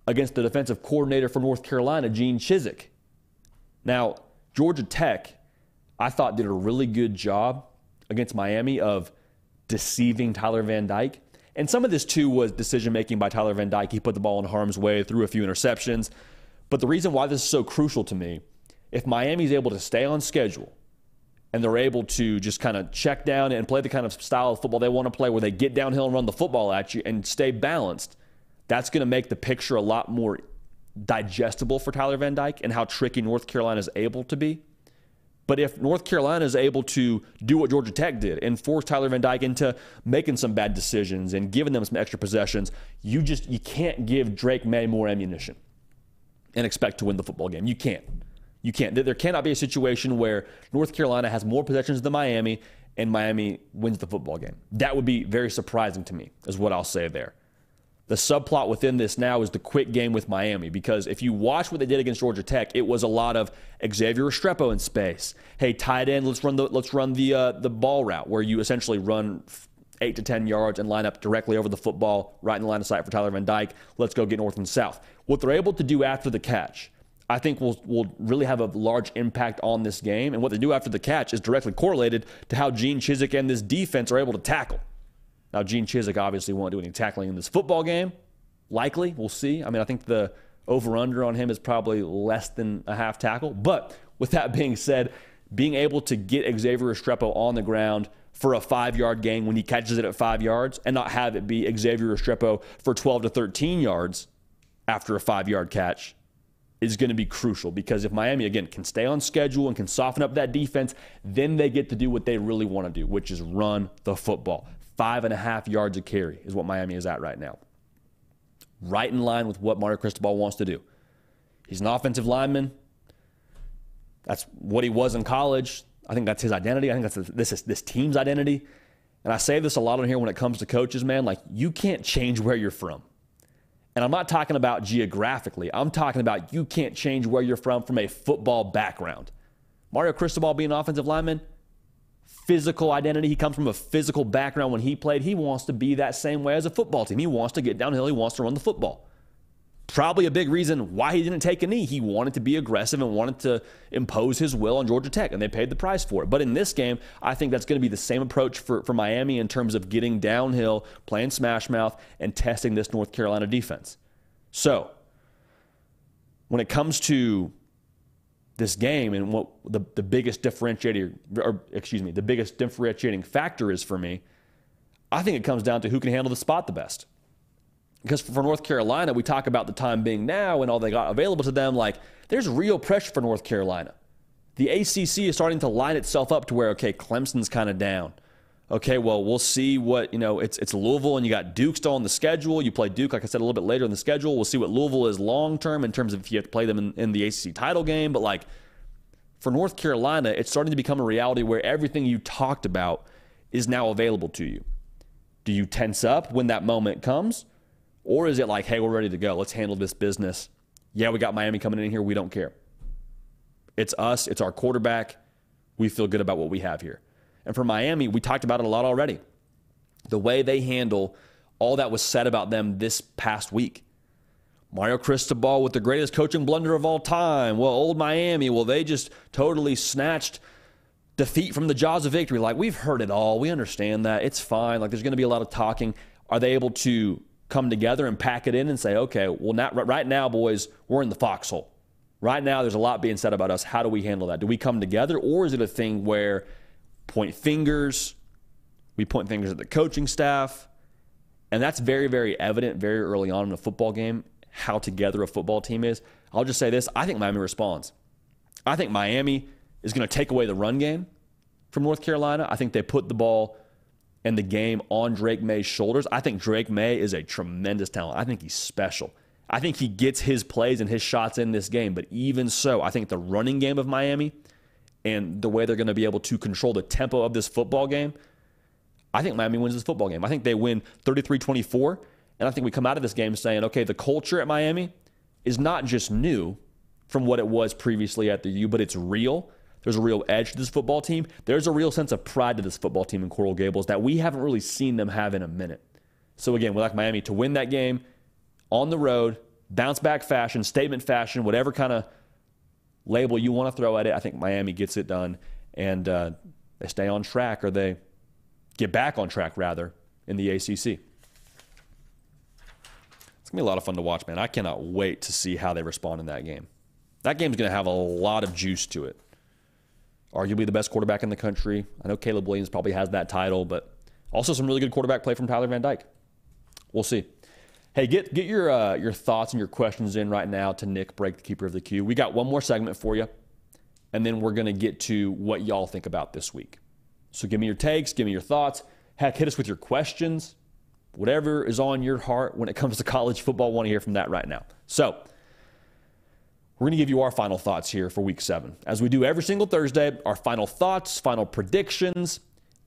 against the defensive coordinator for North Carolina, Gene Chizik. Now, Georgia Tech, I thought, did a really good job against Miami of deceiving Tyler Van Dyke. And some of this, too, was decision-making by Tyler Van Dyke. He put the ball in harm's way, threw a few interceptions. But the reason why this is so crucial to me, if Miami's able to stay on schedule and they're able to just kind of check down and play the kind of style of football they want to play where they get downhill and run the football at you and stay balanced, that's going to make the picture a lot more digestible for Tyler Van Dyke and how tricky North Carolina is able to be. But if North Carolina is able to do what Georgia Tech did and force Tyler Van Dyke into making some bad decisions and giving them some extra possessions, you just you can't give Drake May more ammunition and expect to win the football game. You can't. You can't. There cannot be a situation where North Carolina has more possessions than Miami and Miami wins the football game. That would be very surprising to me, is what I'll say there. The subplot within this now is the quick game with Miami, because if you watch what they did against Georgia Tech, it was a lot of Xavier Restrepo in space. Hey, tight end, let's run the let's run the uh, the ball route, where you essentially run eight to ten yards and line up directly over the football, right in the line of sight for Tyler Van Dyke. Let's go get north and south. What they're able to do after the catch, I think, will will really have a large impact on this game. And what they do after the catch is directly correlated to how Gene Chizik and this defense are able to tackle. Now, Gene Chizik obviously won't do any tackling in this football game. Likely. We'll see. I mean, I think the over-under on him is probably less than a half tackle. But with that being said, being able to get Xavier Restrepo on the ground for a five-yard gain when he catches it at five yards and not have it be Xavier Restrepo for twelve to thirteen yards after a five-yard catch is going to be crucial, because if Miami, again, can stay on schedule and can soften up that defense, then they get to do what they really want to do, which is run the football. Five and a half yards a carry is what Miami is at right now. Right in line with what Mario Cristobal wants to do. He's an offensive lineman. That's what he was in college. I think that's his identity. I think that's this is this team's identity. And I say this a lot on here when it comes to coaches, man. Like, you can't change where you're from. And I'm not talking about geographically. I'm talking about you can't change where you're from from a football background. Mario Cristobal being an offensive lineman, physical identity. He comes from a physical background when he played. He wants to be that same way as a football team. He wants to get downhill. He wants to run the football. Probably a big reason why he didn't take a knee. He wanted to be aggressive and wanted to impose his will on Georgia Tech, and they paid the price for it. But in this game, I think that's going to be the same approach for, for Miami in terms of getting downhill, playing smash mouth, and testing this North Carolina defense. So when it comes to this game and what the, the biggest differentiator, or excuse me, the biggest differentiating factor is for me, I think it comes down to who can handle the spot the best. Because for North Carolina, we talk about the time being now and all they got available to them. Like, there's real pressure for North Carolina. The A C C is starting to line itself up to where, okay, Clemson's kind of down. Okay, well, we'll see what, you know, it's it's Louisville and you got Duke still on the schedule. You play Duke, like I said, a little bit later in the schedule. We'll see what Louisville is long-term in terms of if you have to play them in, in the A C C title game. But, like, for North Carolina, it's starting to become a reality where everything you talked about is now available to you. Do you tense up when that moment comes? Or is it like, hey, we're ready to go. Let's handle this business. Yeah, we got Miami coming in here. We don't care. It's us. It's our quarterback. We feel good about what we have here. And for Miami, we talked about it a lot already. The way they handle all that was said about them this past week. Mario Cristobal with the greatest coaching blunder of all time. Well, old Miami, well, they just totally snatched defeat from the jaws of victory. Like, we've heard it all. We understand that. It's fine. Like, there's going to be a lot of talking. Are they able to come together and pack it in and say, okay, well, not right now, boys, we're in the foxhole. Right now, there's a lot being said about us. How do we handle that? Do we come together, or is it a thing where point fingers, we point fingers at the coaching staff? And that's very, very evident very early on in a football game, how together a football team is. I'll just say this. I think Miami responds. I think Miami is going to take away the run game from North Carolina. I think they put the ball and the game on Drake May's shoulders. I think Drake May is a tremendous talent. I think he's special. I think he gets his plays and his shots in this game. But even so, I think the running game of Miami and the way they're going to be able to control the tempo of this football game, I think Miami wins this football game. I think they win thirty-three twenty-four. And I think we come out of this game saying, okay, the culture at Miami is not just new from what it was previously at the U, but it's real. There's a real edge to this football team. There's a real sense of pride to this football team in Coral Gables that we haven't really seen them have in a minute. So again, we like Miami to win that game on the road, bounce back fashion, statement fashion, whatever kind of label you want to throw at it. I think Miami gets it done, and uh, they stay on track, or they get back on track, rather, in the A C C. It's going to be a lot of fun to watch, man. I cannot wait to see how they respond in that game. That game's going to have a lot of juice to it. Arguably the best quarterback in the country. I know Caleb Williams probably has that title, but also some really good quarterback play from Tyler Van Dyke. We'll see. Hey, get get your uh, your thoughts and your questions in right now to Nick Break, the keeper of the queue. We got one more segment for you, and then we're going to get to what y'all think about this week. So give me your takes. Give me your thoughts. Heck, hit us with your questions. Whatever is on your heart when it comes to college football, I want to hear from that right now. So we're going to give you our final thoughts here for week seven. As we do every single Thursday, our final thoughts, final predictions.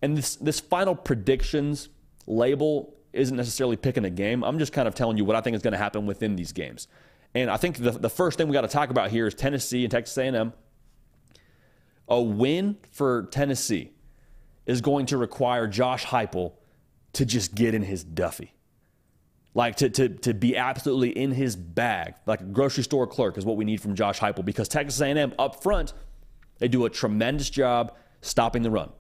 And this, this final predictions label isn't necessarily picking a game. I'm just kind of telling you what I think is going to happen within these games. And I think the, the first thing we got to talk about here is Tennessee and Texas A and M. A win for Tennessee is going to require Josh Heupel to just get in his duffy. Like, to, to, to be absolutely in his bag. Like a grocery store clerk is what we need from Josh Heupel, because Texas A and M up front, they do a tremendous job stopping the run,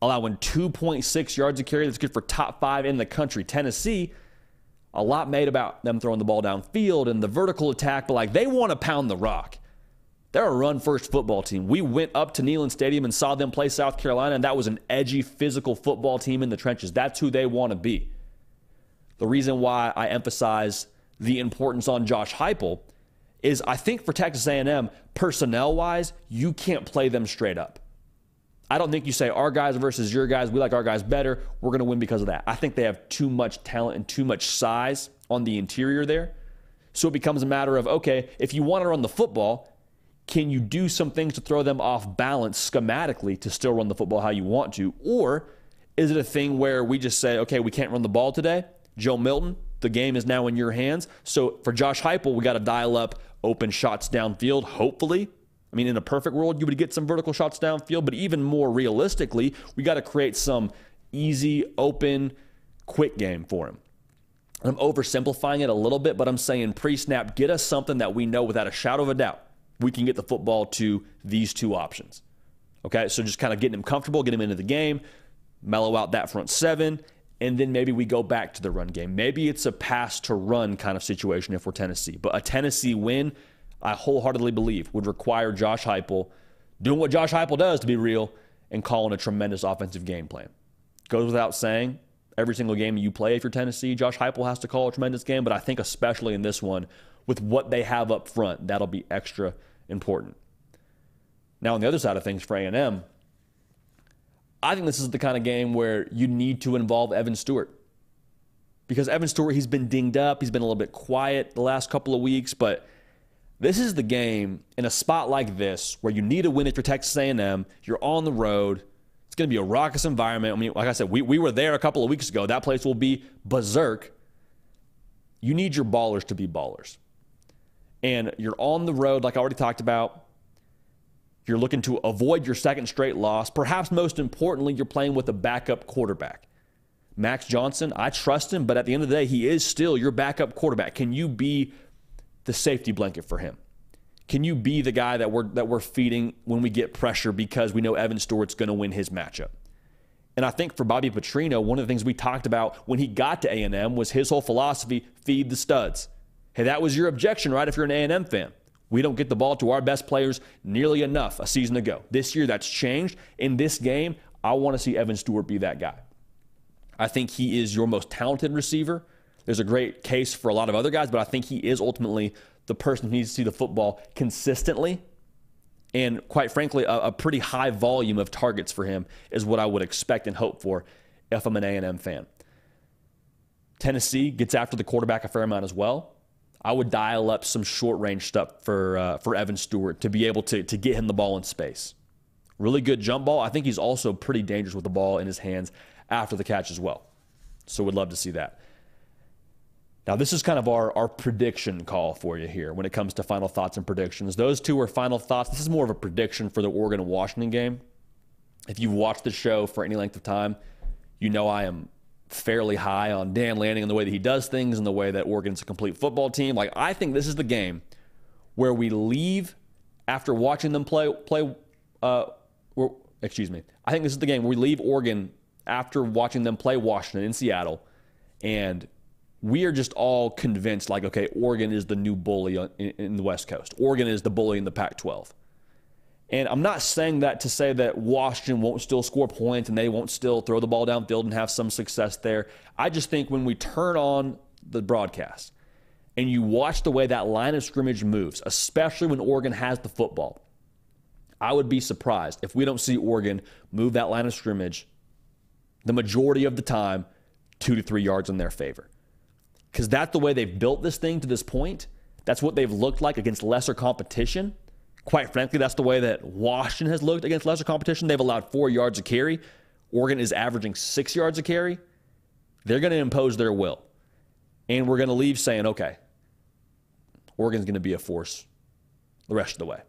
allowing two point six yards a carry. That's good for top five in the country. Tennessee, a lot made about them throwing the ball downfield and the vertical attack, but like, they want to pound the rock. They're a run-first football team. We went up to Neyland Stadium and saw them play South Carolina, and that was an edgy, physical football team in the trenches. That's who they want to be. The reason why I emphasize the importance on Josh Heupel is I think for Texas A and M, personnel-wise, you can't play them straight up. I don't think you say our guys versus your guys. We like our guys better. We're going to win because of that. I think they have too much talent and too much size on the interior there. So it becomes a matter of, okay, if you want to run the football, can you do some things to throw them off balance schematically to still run the football how you want to? Or is it a thing where we just say, okay, we can't run the ball today? Joe Milton, the game is now in your hands. So for Josh Heupel, we got to dial up open shots downfield, hopefully. I mean, in a perfect world, you would get some vertical shots downfield, but even more realistically, we got to create some easy, open, quick game for him. I'm oversimplifying it a little bit, but I'm saying pre-snap, get us something that we know without a shadow of a doubt we can get the football to these two options. Okay, so just kind of getting him comfortable, get him into the game, mellow out that front seven, and then maybe we go back to the run game. Maybe it's a pass-to-run kind of situation if we're Tennessee. But a Tennessee win, I wholeheartedly believe, would require Josh Heupel doing what Josh Heupel does, to be real, and calling a tremendous offensive game plan. Goes without saying, every single game you play if you're Tennessee, Josh Heupel has to call a tremendous game, but I think especially in this one, with what they have up front, that'll be extra important. Now, on the other side of things for A and M, I think this is the kind of game where you need to involve Evan Stewart. Because Evan Stewart, he's been dinged up. He's been a little bit quiet the last couple of weeks, but This is the game in a spot like this where you need a win if you're Texas A and M. You're on the road. It's going to be a raucous environment. I mean, like I said, we, we were there a couple of weeks ago. That place will be berserk. You need your ballers to be ballers. And you're on the road, like I already talked about. You're looking to avoid your second straight loss. Perhaps most importantly, you're playing with a backup quarterback. Max Johnson, I trust him, but at the end of the day, he is still your backup quarterback. Can you be the safety blanket for him? Can you be the guy that we're, that we're feeding when we get pressure because we know Evan Stewart's going to win his matchup? And I think for Bobby Petrino, one of the things we talked about when he got to A and M was his whole philosophy, feed the studs. Hey, that was your objection, right, if you're an A and M fan? We don't get the ball to our best players nearly enough a season ago. This year, that's changed. In this game, I want to see Evan Stewart be that guy. I think he is your most talented receiver. There's a great case for a lot of other guys, but I think he is ultimately the person who needs to see the football consistently. And quite frankly, a, a pretty high volume of targets for him is what I would expect and hope for if I'm an A and M fan. Tennessee gets after the quarterback a fair amount as well. I would dial up some short-range stuff for uh, for Evan Stewart to be able to, to get him the ball in space. Really good jump ball. I think he's also pretty dangerous with the ball in his hands after the catch as well. So we'd love to see that. Now, this is kind of our, our prediction call for you here when it comes to final thoughts and predictions. Those two are final thoughts. This is more of a prediction for the Oregon and Washington game. If you've watched the show for any length of time, you know I am fairly high on Dan Lanning and the way that he does things and the way that Oregon's a complete football team. Like, I think this is the game where we leave after watching them play. play uh, or, excuse me. I think this is the game where we leave Oregon after watching them play Washington in Seattle, and we are just all convinced, like, okay, Oregon is the new bully in, in the West Coast. Oregon is the bully in the Pac twelve. And I'm not saying that to say that Washington won't still score points and they won't still throw the ball downfield and have some success there. I just think when we turn on the broadcast and you watch the way that line of scrimmage moves, especially when Oregon has the football, I would be surprised if we don't see Oregon move that line of scrimmage the majority of the time two to three yards in their favor. Because that's the way they've built this thing to this point. That's what they've looked like against lesser competition. Quite frankly, that's the way that Washington has looked against lesser competition. They've allowed four yards a carry. Oregon is averaging six yards a carry. They're going to impose their will. And we're going to leave saying, okay, Oregon's going to be a force the rest of the way.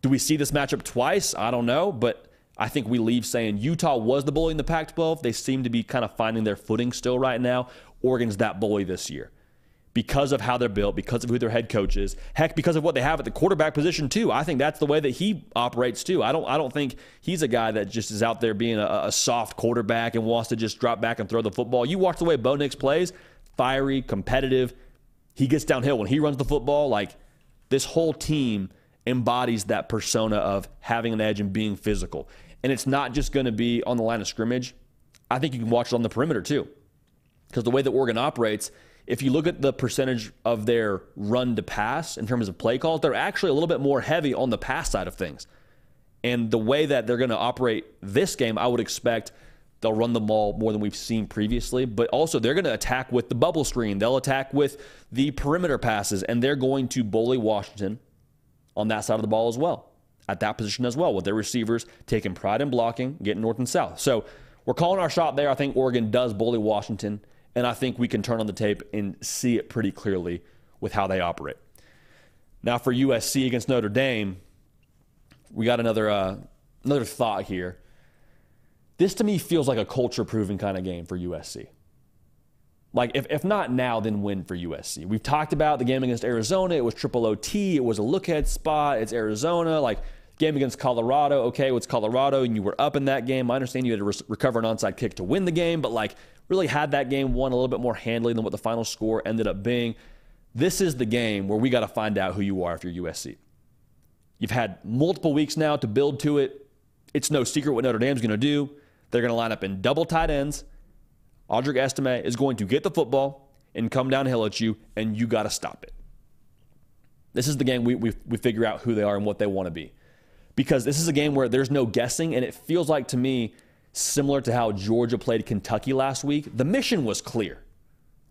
Do we see this matchup twice? I don't know, but I think we leave saying Utah was the bully in the Pac twelve. They seem to be kind of finding their footing still right now. Oregon's that bully this year because of how they're built, because of who their head coach is, heck, because of what they have at the quarterback position too. I think that's the way that he operates too. I don't I don't think he's a guy that just is out there being a, a soft quarterback and wants to just drop back and throw the football. You watch the way Bo Nix plays, fiery, competitive. He gets downhill when he runs the football. Like, this whole team embodies that persona of having an edge and being physical. And it's not just going to be on the line of scrimmage. I think you can watch it on the perimeter too. Because the way that Oregon operates, if you look at the percentage of their run to pass in terms of play calls, they're actually a little bit more heavy on the pass side of things. And the way that they're going to operate this game, I would expect they'll run the ball more than we've seen previously. But also, they're going to attack with the bubble screen. They'll attack with the perimeter passes. And they're going to bully Washington on that side of the ball as well, at that position as well, with their receivers taking pride in blocking, getting north and south. So we're calling our shot there. I think Oregon does bully Washington. And I think we can turn on the tape and see it pretty clearly with how they operate. Now for U S C against Notre Dame, we got another uh, another thought here. This to me feels like a culture-proving kind of game for U S C. Like, if, if not now, then when for U S C? We've talked about the game against Arizona. It was triple O T. It was a look-ahead spot. It's Arizona. Like, game against Colorado. Okay, well, it's Colorado, and you were up in that game. I understand you had to re- recover an onside kick to win the game, but, like, really had that game won a little bit more handily than what the final score ended up being. This is the game where we got to find out who you are if you're U S C. You've had multiple weeks now to build to it. It's no secret what Notre Dame's going to do. They're going to line up in double tight ends. Audric Estime is going to get the football and come downhill at you, and you got to stop it. This is the game we, we we figure out who they are and what they want to be. Because this is a game where there's no guessing, and it feels like to me, similar to how Georgia played Kentucky last week, the mission was clear.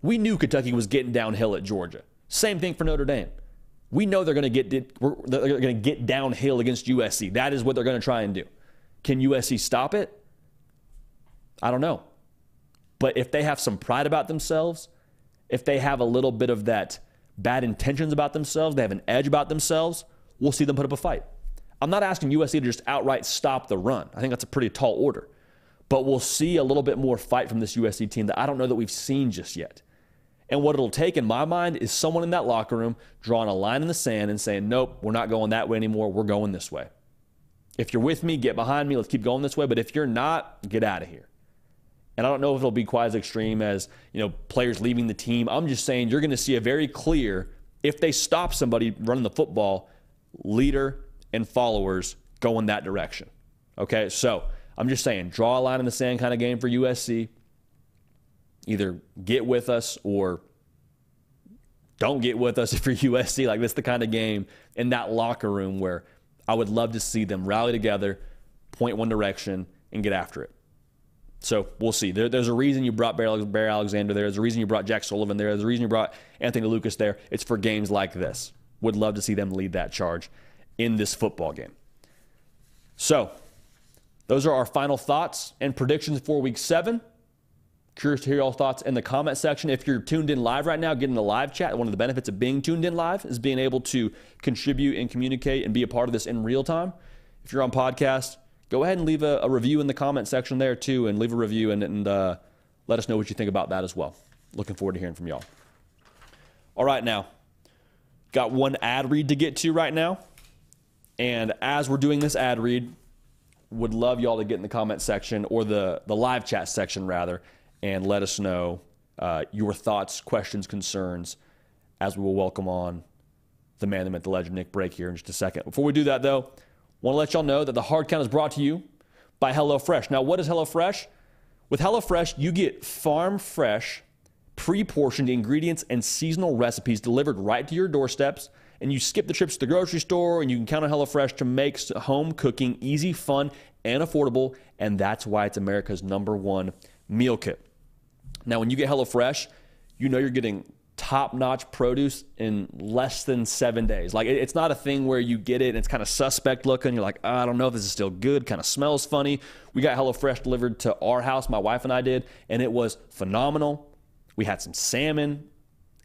We knew Kentucky was getting downhill at Georgia. Same thing for Notre Dame. We know they're going to get they're going to get downhill against U S C. That is what they're going to try and do. Can U S C stop it? I don't know. But if they have some pride about themselves, if they have a little bit of that bad intentions about themselves, they have an edge about themselves, we'll see them put up a fight. I'm not asking U S C to just outright stop the run. I think that's a pretty tall order. But we'll see a little bit more fight from this U S C team that I don't know that we've seen just yet. And what it'll take, in my mind, is someone in that locker room drawing a line in the sand and saying, nope, we're not going that way anymore. We're going this way. If you're with me, get behind me. Let's keep going this way. But if you're not, get out of here. And I don't know if it'll be quite as extreme as, you know, players leaving the team. I'm just saying you're going to see a very clear, if they stop somebody running the football, leader and followers go in that direction. Okay, so I'm just saying draw a line in the sand kind of game for U S C. Either get with us or don't get with us if you're U S C. Like, this is the kind of game in that locker room where I would love to see them rally together, point one direction, and get after it. So we'll see. There, there's a reason you brought Bear Alexander there. There's a reason you brought Jack Sullivan there. There's a reason you brought Anthony Lucas there. It's for games like this. Would love to see them lead that charge in this football game. So those are our final thoughts and predictions for week seven. Curious to hear your thoughts in the comment section. If you're tuned in live right now, get in the live chat. One of the benefits of being tuned in live is being able to contribute and communicate and be a part of this in real time. If you're on podcast, go ahead and leave a, a review in the comment section there too, and leave a review and, and uh, let us know what you think about that as well. Looking forward to hearing from y'all. All right, now, got one ad read to get to right now. And as we're doing this ad read, would love y'all to get in the comment section or the, the live chat section rather, and let us know uh, your thoughts, questions, concerns, as we will welcome on the man that meant the legend, Nick Brake, here in just a second. Before we do that, though, want to let y'all know that The Hard Count is brought to you by HelloFresh. Now, what is HelloFresh? With HelloFresh, you get farm-fresh, pre-portioned ingredients and seasonal recipes delivered right to your doorsteps, and you skip the trips to the grocery store, and you can count on HelloFresh to make home cooking easy, fun, and affordable, and that's why it's America's number one meal kit. Now, when you get HelloFresh, you know you're getting top-notch produce in less than seven days. Like, it's not a thing where you get it and it's kind of suspect looking. You're like, oh, I don't know if this is still good. Kind of smells funny. We got HelloFresh delivered to our house, my wife and I did, and it was phenomenal. We had some salmon,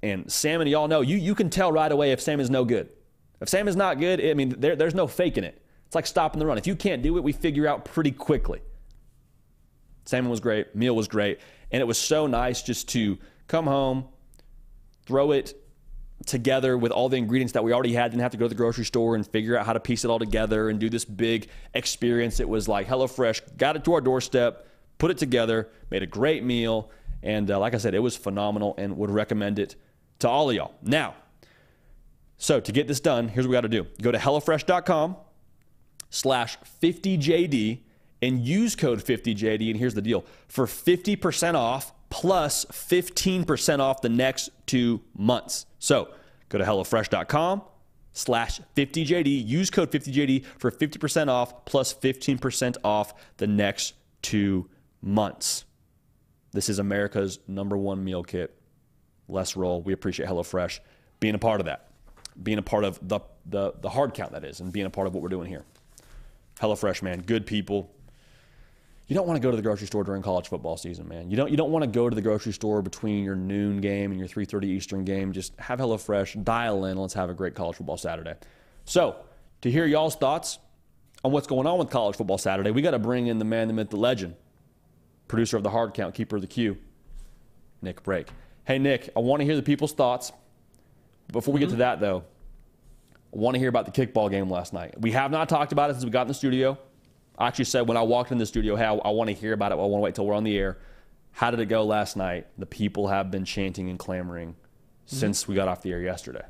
and salmon, y'all know, you, you can tell right away if salmon's no good. If salmon's not good, I mean, there, there's no faking it. It's like stopping the run. If you can't do it, we figure out pretty quickly. Salmon was great. Meal was great. And it was so nice just to come home, throw it together with all the ingredients that we already had. Didn't have to go to the grocery store and figure out how to piece it all together and do this big experience. It was like HelloFresh got it to our doorstep, put it together, made a great meal. And uh, like I said, it was phenomenal and would recommend it to all of y'all. Now, so to get this done, here's what we got to do. Go to HelloFresh dot com slash fifty J D and use code fifty J D, and here's the deal, for fifty percent off plus fifteen percent off the next two months. So go to HelloFresh dot com slash fifty J D, use code fifty J D for fifty percent off plus fifteen percent off the next two months. This is America's number one meal kit. Let's roll. We appreciate HelloFresh being a part of that, being a part of the, the, the hard count, that is, and being a part of what we're doing here. HelloFresh, man, good people. You don't want to go to the grocery store during college football season, man. You don't you don't want to go to the grocery store between your noon game and your three thirty Eastern game. Just have HelloFresh, dial in, let's have a great college football Saturday. So, to hear y'all's thoughts on what's going on with college football Saturday, we got to bring in the man, the myth, the legend, producer of The Hard Count, keeper of the Q, Nick Brake. Hey, Nick, I want to hear the people's thoughts. Before we mm-hmm. get to that, though, I want to hear about the kickball game last night. We have not talked about it since we got in the studio. I actually said when I walked in the studio, hey, I, I want to hear about it. I want to wait till we're on the air. How did it go last night? The people have been chanting and clamoring mm-hmm. since we got off the air yesterday.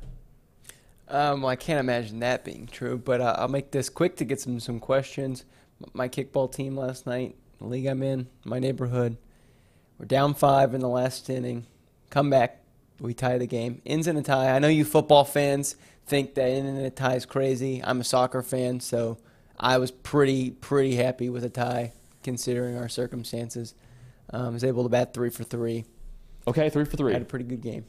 Um, well, I can't imagine that being true, but uh, I'll make this quick to get some, some questions. My kickball team last night, the league I'm in, my neighborhood, we're down five in the last inning. Come back. We tie the game. Ends in a tie. I know you football fans think that in and a tie is crazy. I'm a soccer fan, so I was pretty, pretty happy with a tie considering our circumstances. Um, I was able to bat three for three. Okay, three for three. I had a pretty good game.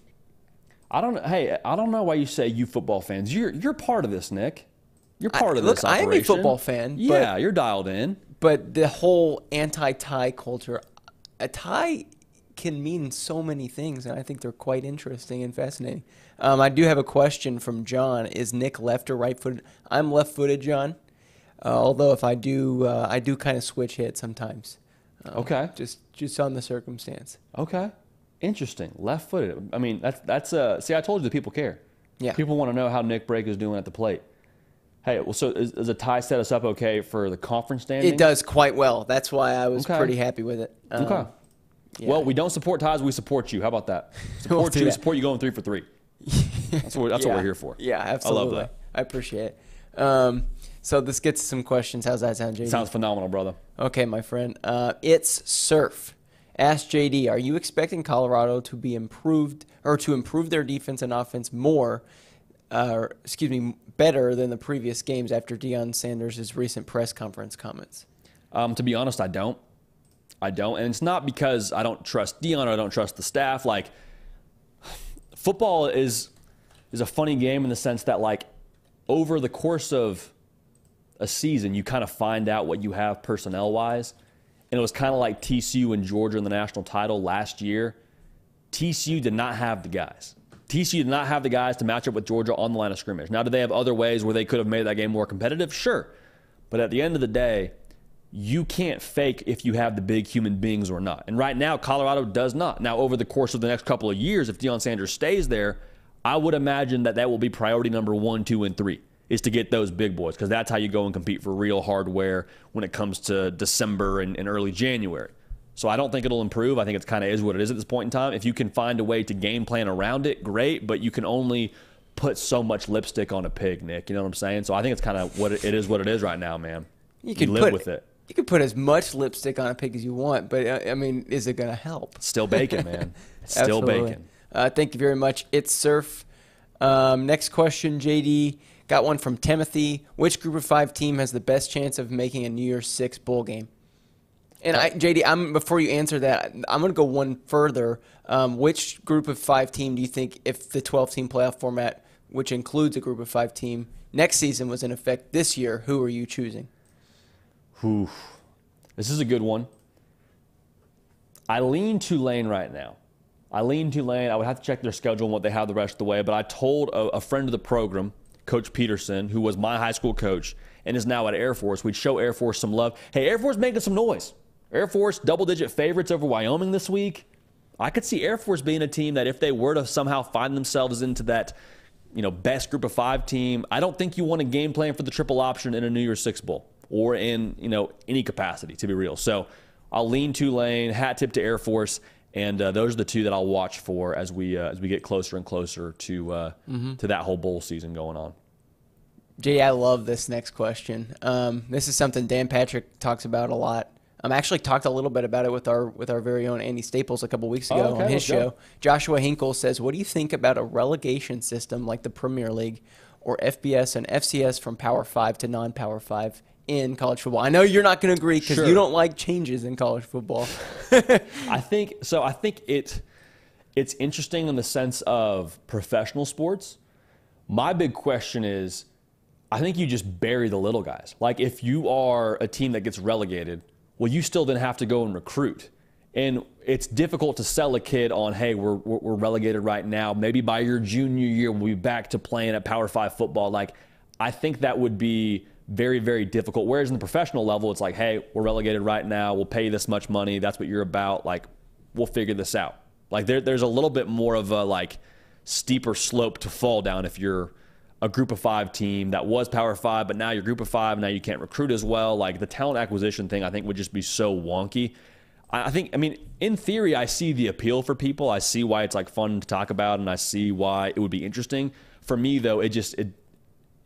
I don't. Hey, I don't know why you say you football fans. You're you're part of this, Nick. You're part I, of this. Look, operation. I am a football fan. Yeah, but, you're dialed in. But the whole anti-tie culture, a tie can mean so many things, and I think they're quite interesting and fascinating. Um, I do have a question from John. Is Nick left or right-footed? I'm left-footed, John. Uh, although if I do, uh, I do kind of switch hit sometimes. Um, okay. Just just on the circumstance. Okay. Interesting. Left-footed. I mean, that's that's uh. See, I told you that people care. Yeah. People want to know how Nick Brake is doing at the plate. Hey, well, so is, is a tie set us up okay for the conference standings? It does quite well. That's why I was okay. pretty happy with it. Um, okay. Yeah. Well, we don't support ties. We support you. How about that? Support we'll you. That. Support you going three for three. That's what, that's yeah. what we're here for. Yeah, absolutely. I love that. I appreciate it. Um, so this gets some questions. How's that sound, J D? Sounds phenomenal, brother. Okay, my friend. Uh, it's Surf. Ask J D, are you expecting Colorado to be improved or to improve their defense and offense more, uh, excuse me, better than the previous games after Deion Sanders' recent press conference comments? Um, to be honest, I don't. I don't. And it's not because I don't trust Deion or I don't trust the staff. Like, football is is a funny game in the sense that, like, over the course of a season, you kind of find out what you have personnel-wise. And it was kind of like T C U and Georgia in the national title last year. T C U did not have the guys. T C U did not have the guys to match up with Georgia on the line of scrimmage. Now, do they have other ways where they could have made that game more competitive? Sure. But at the end of the day, you can't fake if you have the big human beings or not. And right now, Colorado does not. Now, over the course of the next couple of years, if Deion Sanders stays there, I would imagine that that will be priority number one, two, and three, is to get those big boys, because that's how you go and compete for real hardware when it comes to December and, and early January. So I don't think it'll improve. I think it's kind of is what it is at this point in time. If you can find a way to game plan around it, great, but you can only put so much lipstick on a pig, Nick. You know what I'm saying? So I think it's kind of what it, it is what it is right now, man. You can you live put, with it. You can put as much lipstick on a pig as you want, but, uh, I mean, is it going to help? Still bacon, man. Still bacon. Uh, thank you very much. It's Surf. Um, next question, J D. Got one from Timothy. Which group of five team has the best chance of making a New Year's Six bowl game? And I, J D, I'm, before you answer that, I'm going to go one further. Um, which group of five team do you think, if the twelve-team playoff format, which includes a group of five team, next season was in effect this year, who are you choosing? Oof. This is a good one. I lean Tulane right now. I lean Tulane. I would have to check their schedule and what they have the rest of the way, but I told a, a friend of the program, Coach Peterson, who was my high school coach and is now at Air Force. We'd show Air Force some love. Hey, Air Force making some noise. Air Force double-digit favorites over Wyoming this week. I could see Air Force being a team that if they were to somehow find themselves into that, you know, best group of five team, I don't think you want a game plan for the triple option in a New Year's Six bowl or in, you know, any capacity, to be real. So I'll lean Tulane, hat tip to Air Force. And uh, those are the two that I'll watch for as we uh, as we get closer and closer to uh, mm-hmm. to that whole bowl season going on. J D, I love this next question. Um, this is something Dan Patrick talks about a lot. Um, I actually talked a little bit about it with our with our very own Andy Staples a couple weeks ago oh, okay, on his show. Go. Joshua Hinkle says, "What do you think about a relegation system like the Premier League or F B S and F C S from Power Five to non-Power Five in college football?" I know you're not going to agree because sure. you don't like changes in college football. I think so. I think it it's interesting in the sense of professional sports. My big question is, I think you just bury the little guys. Like, if you are a team that gets relegated, well, you still then have to go and recruit, and it's difficult to sell a kid on, hey, we're we're relegated right now. Maybe by your junior year, we'll be back to playing at Power Five football. Like, I think that would be very, very difficult. Whereas in the professional level, it's like, hey, we're relegated right now. We'll pay you this much money. That's what you're about. Like, we'll figure this out. Like, there, there's a little bit more of a, like, steeper slope to fall down if you're a group of five team that was Power Five, but now you're group of five. Now you can't recruit as well. Like, the talent acquisition thing, I think, would just be so wonky. I, I think, I mean, in theory, I see the appeal for people. I see why it's, like, fun to talk about, and I see why it would be interesting. For me, though, it just, it,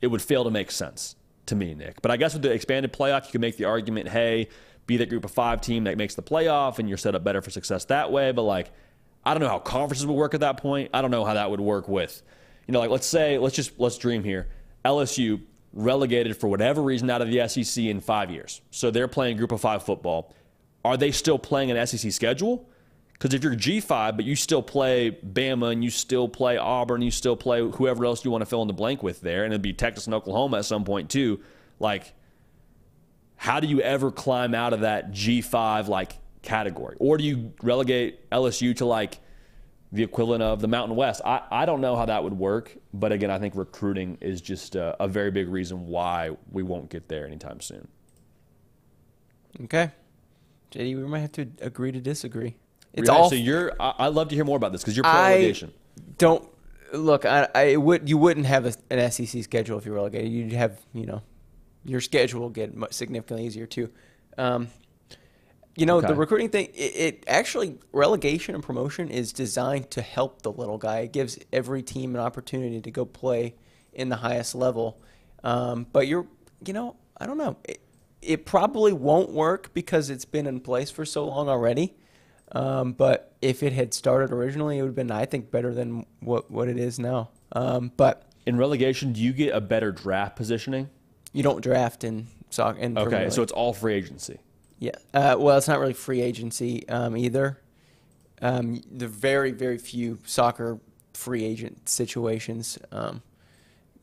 it would fail to make sense to me, Nick. But I guess with the expanded playoff, you can make the argument, hey, be that group of five team that makes the playoff and you're set up better for success that way. But, like, I don't know how conferences would work at that point. I don't know how that would work with, you know, like, let's say, let's just, let's dream here. L S U relegated for whatever reason out of the S E C in five years. So they're playing group of five football. Are they still playing an S E C schedule? Because if you're G five, but you still play Bama and you still play Auburn, you still play whoever else you want to fill in the blank with there, and it'd be Texas and Oklahoma at some point too, like, how do you ever climb out of that G five, like, category? Or do you relegate L S U to, like, the equivalent of the Mountain West? I, I don't know how that would work, but again, I think recruiting is just a, a very big reason why we won't get there anytime soon. Okay. J D, we might have to agree to disagree. It's really? all so you're I, I'd love to hear more about this because you're pro I relegation. Don't look, I, I would you wouldn't have a, an S E C schedule if you were relegated. You'd have, you know, your schedule would get significantly easier too. Um You know, okay. the recruiting thing, it, it actually, relegation and promotion is designed to help the little guy. It gives every team an opportunity to go play in the highest level. Um, but you're, you know, I don't know. It, it probably won't work because it's been in place for so long already. Um, but if it had started originally, it would have been, I think, better than what, what it is now. Um, but in relegation, do you get a better draft positioning? You don't draft in soccer. In okay, Premier League. So it's all free agency. Yeah, uh, well, it's not really free agency um, either. Um, there are very, very few soccer free agent situations. Um,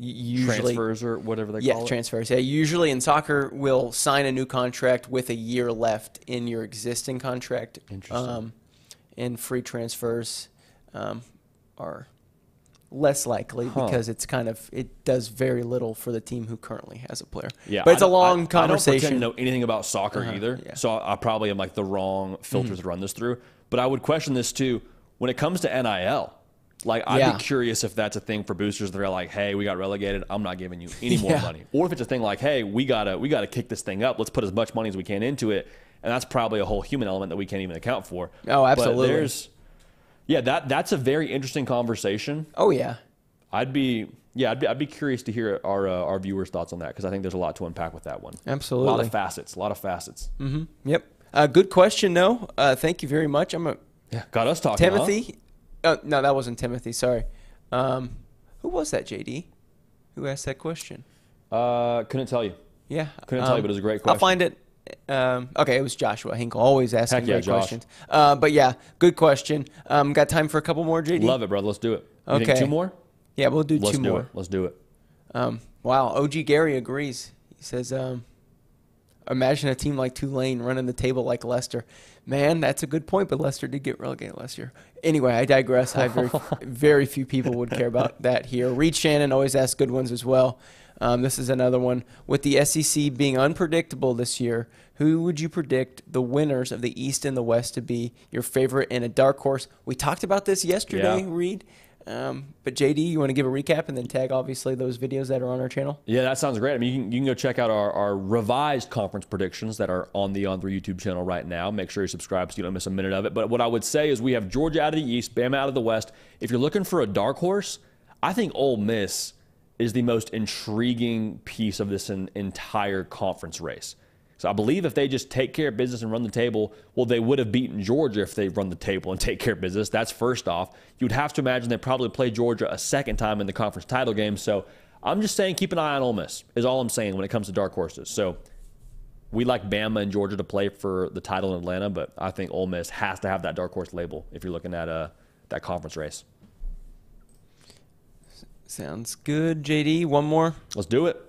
usually, transfers or whatever they yeah, call it. Yeah, transfers. Yeah, usually in soccer, we'll sign a new contract with a year left in your existing contract. Interesting. Um, and free transfers um, are less likely huh. because it's kind of it does very little for the team who currently has a player. Yeah, but it's I, a long I, conversation. I don't know anything about soccer uh-huh, either, yeah. so I, I probably am like the wrong filters mm-hmm. to run this through. But I would question this too when it comes to N I L. Like I'd yeah. be curious if that's a thing for boosters that are like, "Hey, we got relegated. I'm not giving you any more yeah. money," or if it's a thing like, "Hey, we gotta we gotta kick this thing up. Let's put as much money as we can into it," and that's probably a whole human element that we can't even account for. Oh, absolutely. But there's Yeah, that that's a very interesting conversation. Oh yeah, I'd be yeah, I'd be, I'd be curious to hear our uh, our viewers' thoughts on that because I think there's a lot to unpack with that one. Absolutely, a lot of facets, a lot of facets. Mm-hmm. Yep. Uh, good question, though. Uh, thank you very much. I'm a yeah, got us talking. Timothy, huh? oh, no, that wasn't Timothy. Sorry. Um, who was that, J D? Who asked that question? Uh, couldn't tell you. Yeah, couldn't um, tell you, but it was a great question. I'll find it. Um, okay, it was Joshua Hinkle, always asking yeah, great Josh. questions. Uh, but yeah, good question. Um, got time for a couple more, J D? Love it, bro. Let's do it. You okay. Think two more? Yeah, we'll do Let's two do more. It. Let's do it. Um, wow, O G Gary agrees. He says, um, imagine a team like Tulane running the table like Lester. Man, that's a good point, but Lester did get relegated last year. Anyway, I digress. I very, very few people would care about that here. Reed Shannon always asks good ones as well. Um, this is another one. With the S E C being unpredictable this year, who would you predict the winners of the East and the West to be your favorite and a dark horse? We talked about this yesterday, yeah. Reed. Um, but, J D, you want to give a recap and then tag, obviously, those videos that are on our channel? Yeah, that sounds great. I mean, you can, you can go check out our, our revised conference predictions that are on the On three YouTube channel right now. Make sure you subscribe so you don't miss a minute of it. But what I would say is we have Georgia out of the East, Bama out of the West. If you're looking for a dark horse, I think Ole Miss is the most intriguing piece of this in, entire conference race. So I believe if they just take care of business and run the table, well, they would have beaten Georgia if they run the table and take care of business. That's first off. You'd have to imagine they probably play Georgia a second time in the conference title game. So I'm just saying keep an eye on Ole Miss is all I'm saying when it comes to dark horses. So we like Bama and Georgia to play for the title in Atlanta, but I think Ole Miss has to have that dark horse label if you're looking at uh, that conference race. Sounds good, J D. One more. Let's do it.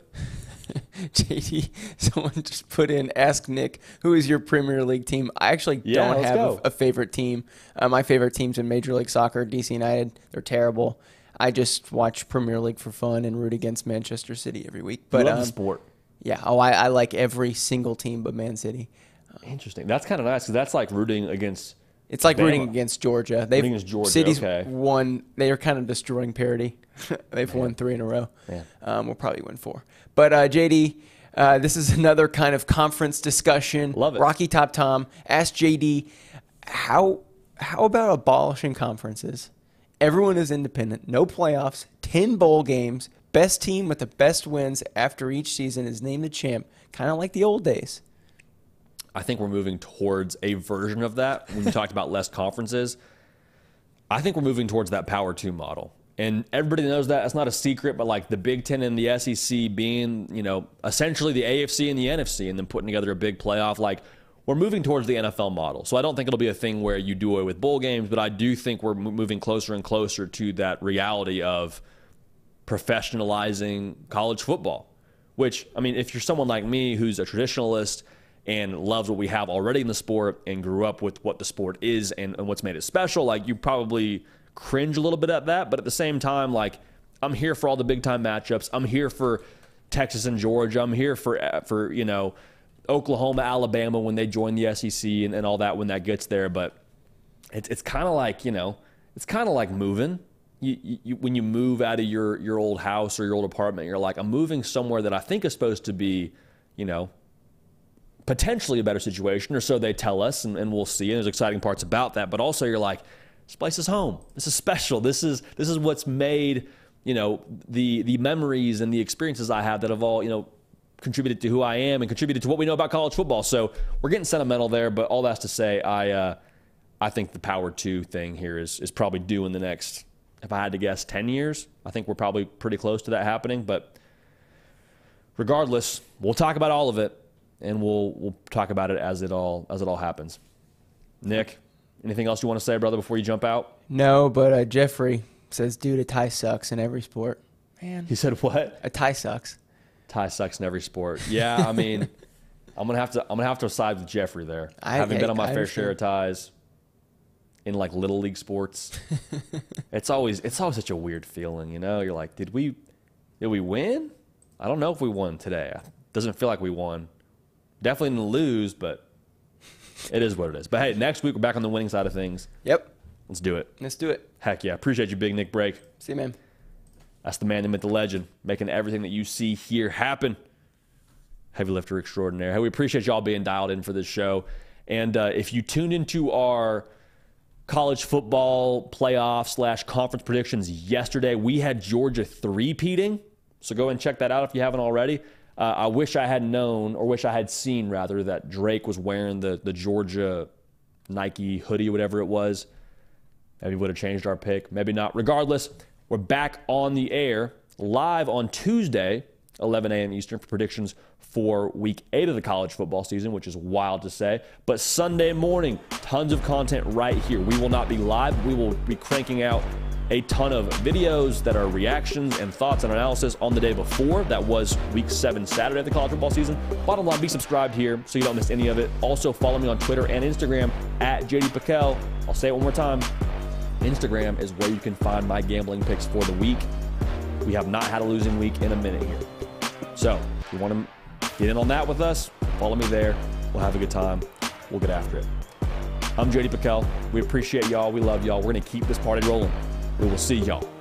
J D, someone just put in, ask Nick, who is your Premier League team? I actually yeah, don't have a, a favorite team. Uh, my favorite team's in Major League Soccer, D C United. They're terrible. I just watch Premier League for fun and root against Manchester City every week. But, love um, the sport. Yeah. Oh, I, I like every single team but Man City. Interesting. That's kind of nice because that's like rooting against It's like Bama. rooting against Georgia. They've rooting against Georgia, City's okay. won. They are kind of destroying parity. They've Man. won three in a row. Um, we'll probably win four. But, uh, J D, uh, this is another kind of conference discussion. Love it. Rocky Top Tom asked J D, how, how about abolishing conferences? Everyone is independent. No playoffs. Ten bowl games. Best team with the best wins after each season is named the champ. Kind of like the old days. I think we're moving towards a version of that. When we talked about less conferences, I think we're moving towards that Power Two model. And everybody knows that. That's not a secret, but like the Big Ten and the S E C being, you know, essentially the A F C and the N F C and then putting together a big playoff. Like we're moving towards the N F L model. So I don't think it'll be a thing where you do away with bowl games, but I do think we're moving closer and closer to that reality of professionalizing college football, which, I mean, if you're someone like me who's a traditionalist and loves what we have already in the sport and grew up with what the sport is and, and what's made it special, like, you probably cringe a little bit at that. But at the same time, like, I'm here for all the big time matchups. I'm here for Texas and Georgia. I'm here for, for you know, Oklahoma, Alabama when they join the S E C and, and all that when that gets there. But it's it's kind of like, you know, it's kind of like moving. You, you, when you move out of your, your old house or your old apartment, you're like, I'm moving somewhere that I think is supposed to be, you know, potentially a better situation, or so they tell us, and, and we'll see. And there's exciting parts about that. But also you're like, this place is home. This is special. This is this is what's made, you know, the the memories and the experiences I have that have all, you know, contributed to who I am and contributed to what we know about college football. So we're getting sentimental there, but all that's to say, I uh, I think the Power Two thing here is is probably due in the next, if I had to guess, ten years. I think we're probably pretty close to that happening. But regardless, we'll talk about all of it, and we'll we'll talk about it as it all as it all happens. Nick, anything else you want to say, brother, before you jump out? No, but uh, Jeffrey says, dude, a tie sucks in every sport. Man, he said what? A tie sucks. Tie sucks in every sport. Yeah, I mean, I'm gonna have to I'm gonna have to side with Jeffrey there. I haven't been on my I fair share of ties in like little league sports. it's always it's always such a weird feeling, you know. You're like, did we did we win? I don't know if we won today. Doesn't feel like we won. Definitely didn't lose, but it is what it is. But hey, next week we're back on the winning side of things. Yep. Let's do it. Let's do it. Heck yeah. Appreciate you, Big Nick Brake. See you, man. That's the man that meant the legend, making everything that you see here happen. Heavy lifter extraordinaire. Hey, we appreciate y'all being dialed in for this show. And uh, if you tuned into our college football playoff slash conference predictions yesterday, we had Georgia three-peating. So go and check that out if you haven't already. Uh, I wish I had known, or wish I had seen, rather, that Drake was wearing the, the Georgia Nike hoodie, whatever it was. Maybe would have changed our pick. Maybe not. Regardless, we're back on the air live on Tuesday, eleven a.m. Eastern, for predictions for week eight of the college football season, which is wild to say. But Sunday morning, tons of content right here. We will not be live. We will be cranking out a ton of videos that are reactions and thoughts and analysis on the day before. That was week seven Saturday of the college football season. Bottom line, be subscribed here so you don't miss any of it. Also, follow me on Twitter and Instagram at J D Pickell. I'll say it one more time. Instagram is where you can find my gambling picks for the week. We have not had a losing week in a minute here. So if you want to get in on that with us, follow me there. We'll have a good time. We'll get after it. I'm J D Pickell. We appreciate y'all. We love y'all. We're going to keep this party rolling. We will see y'all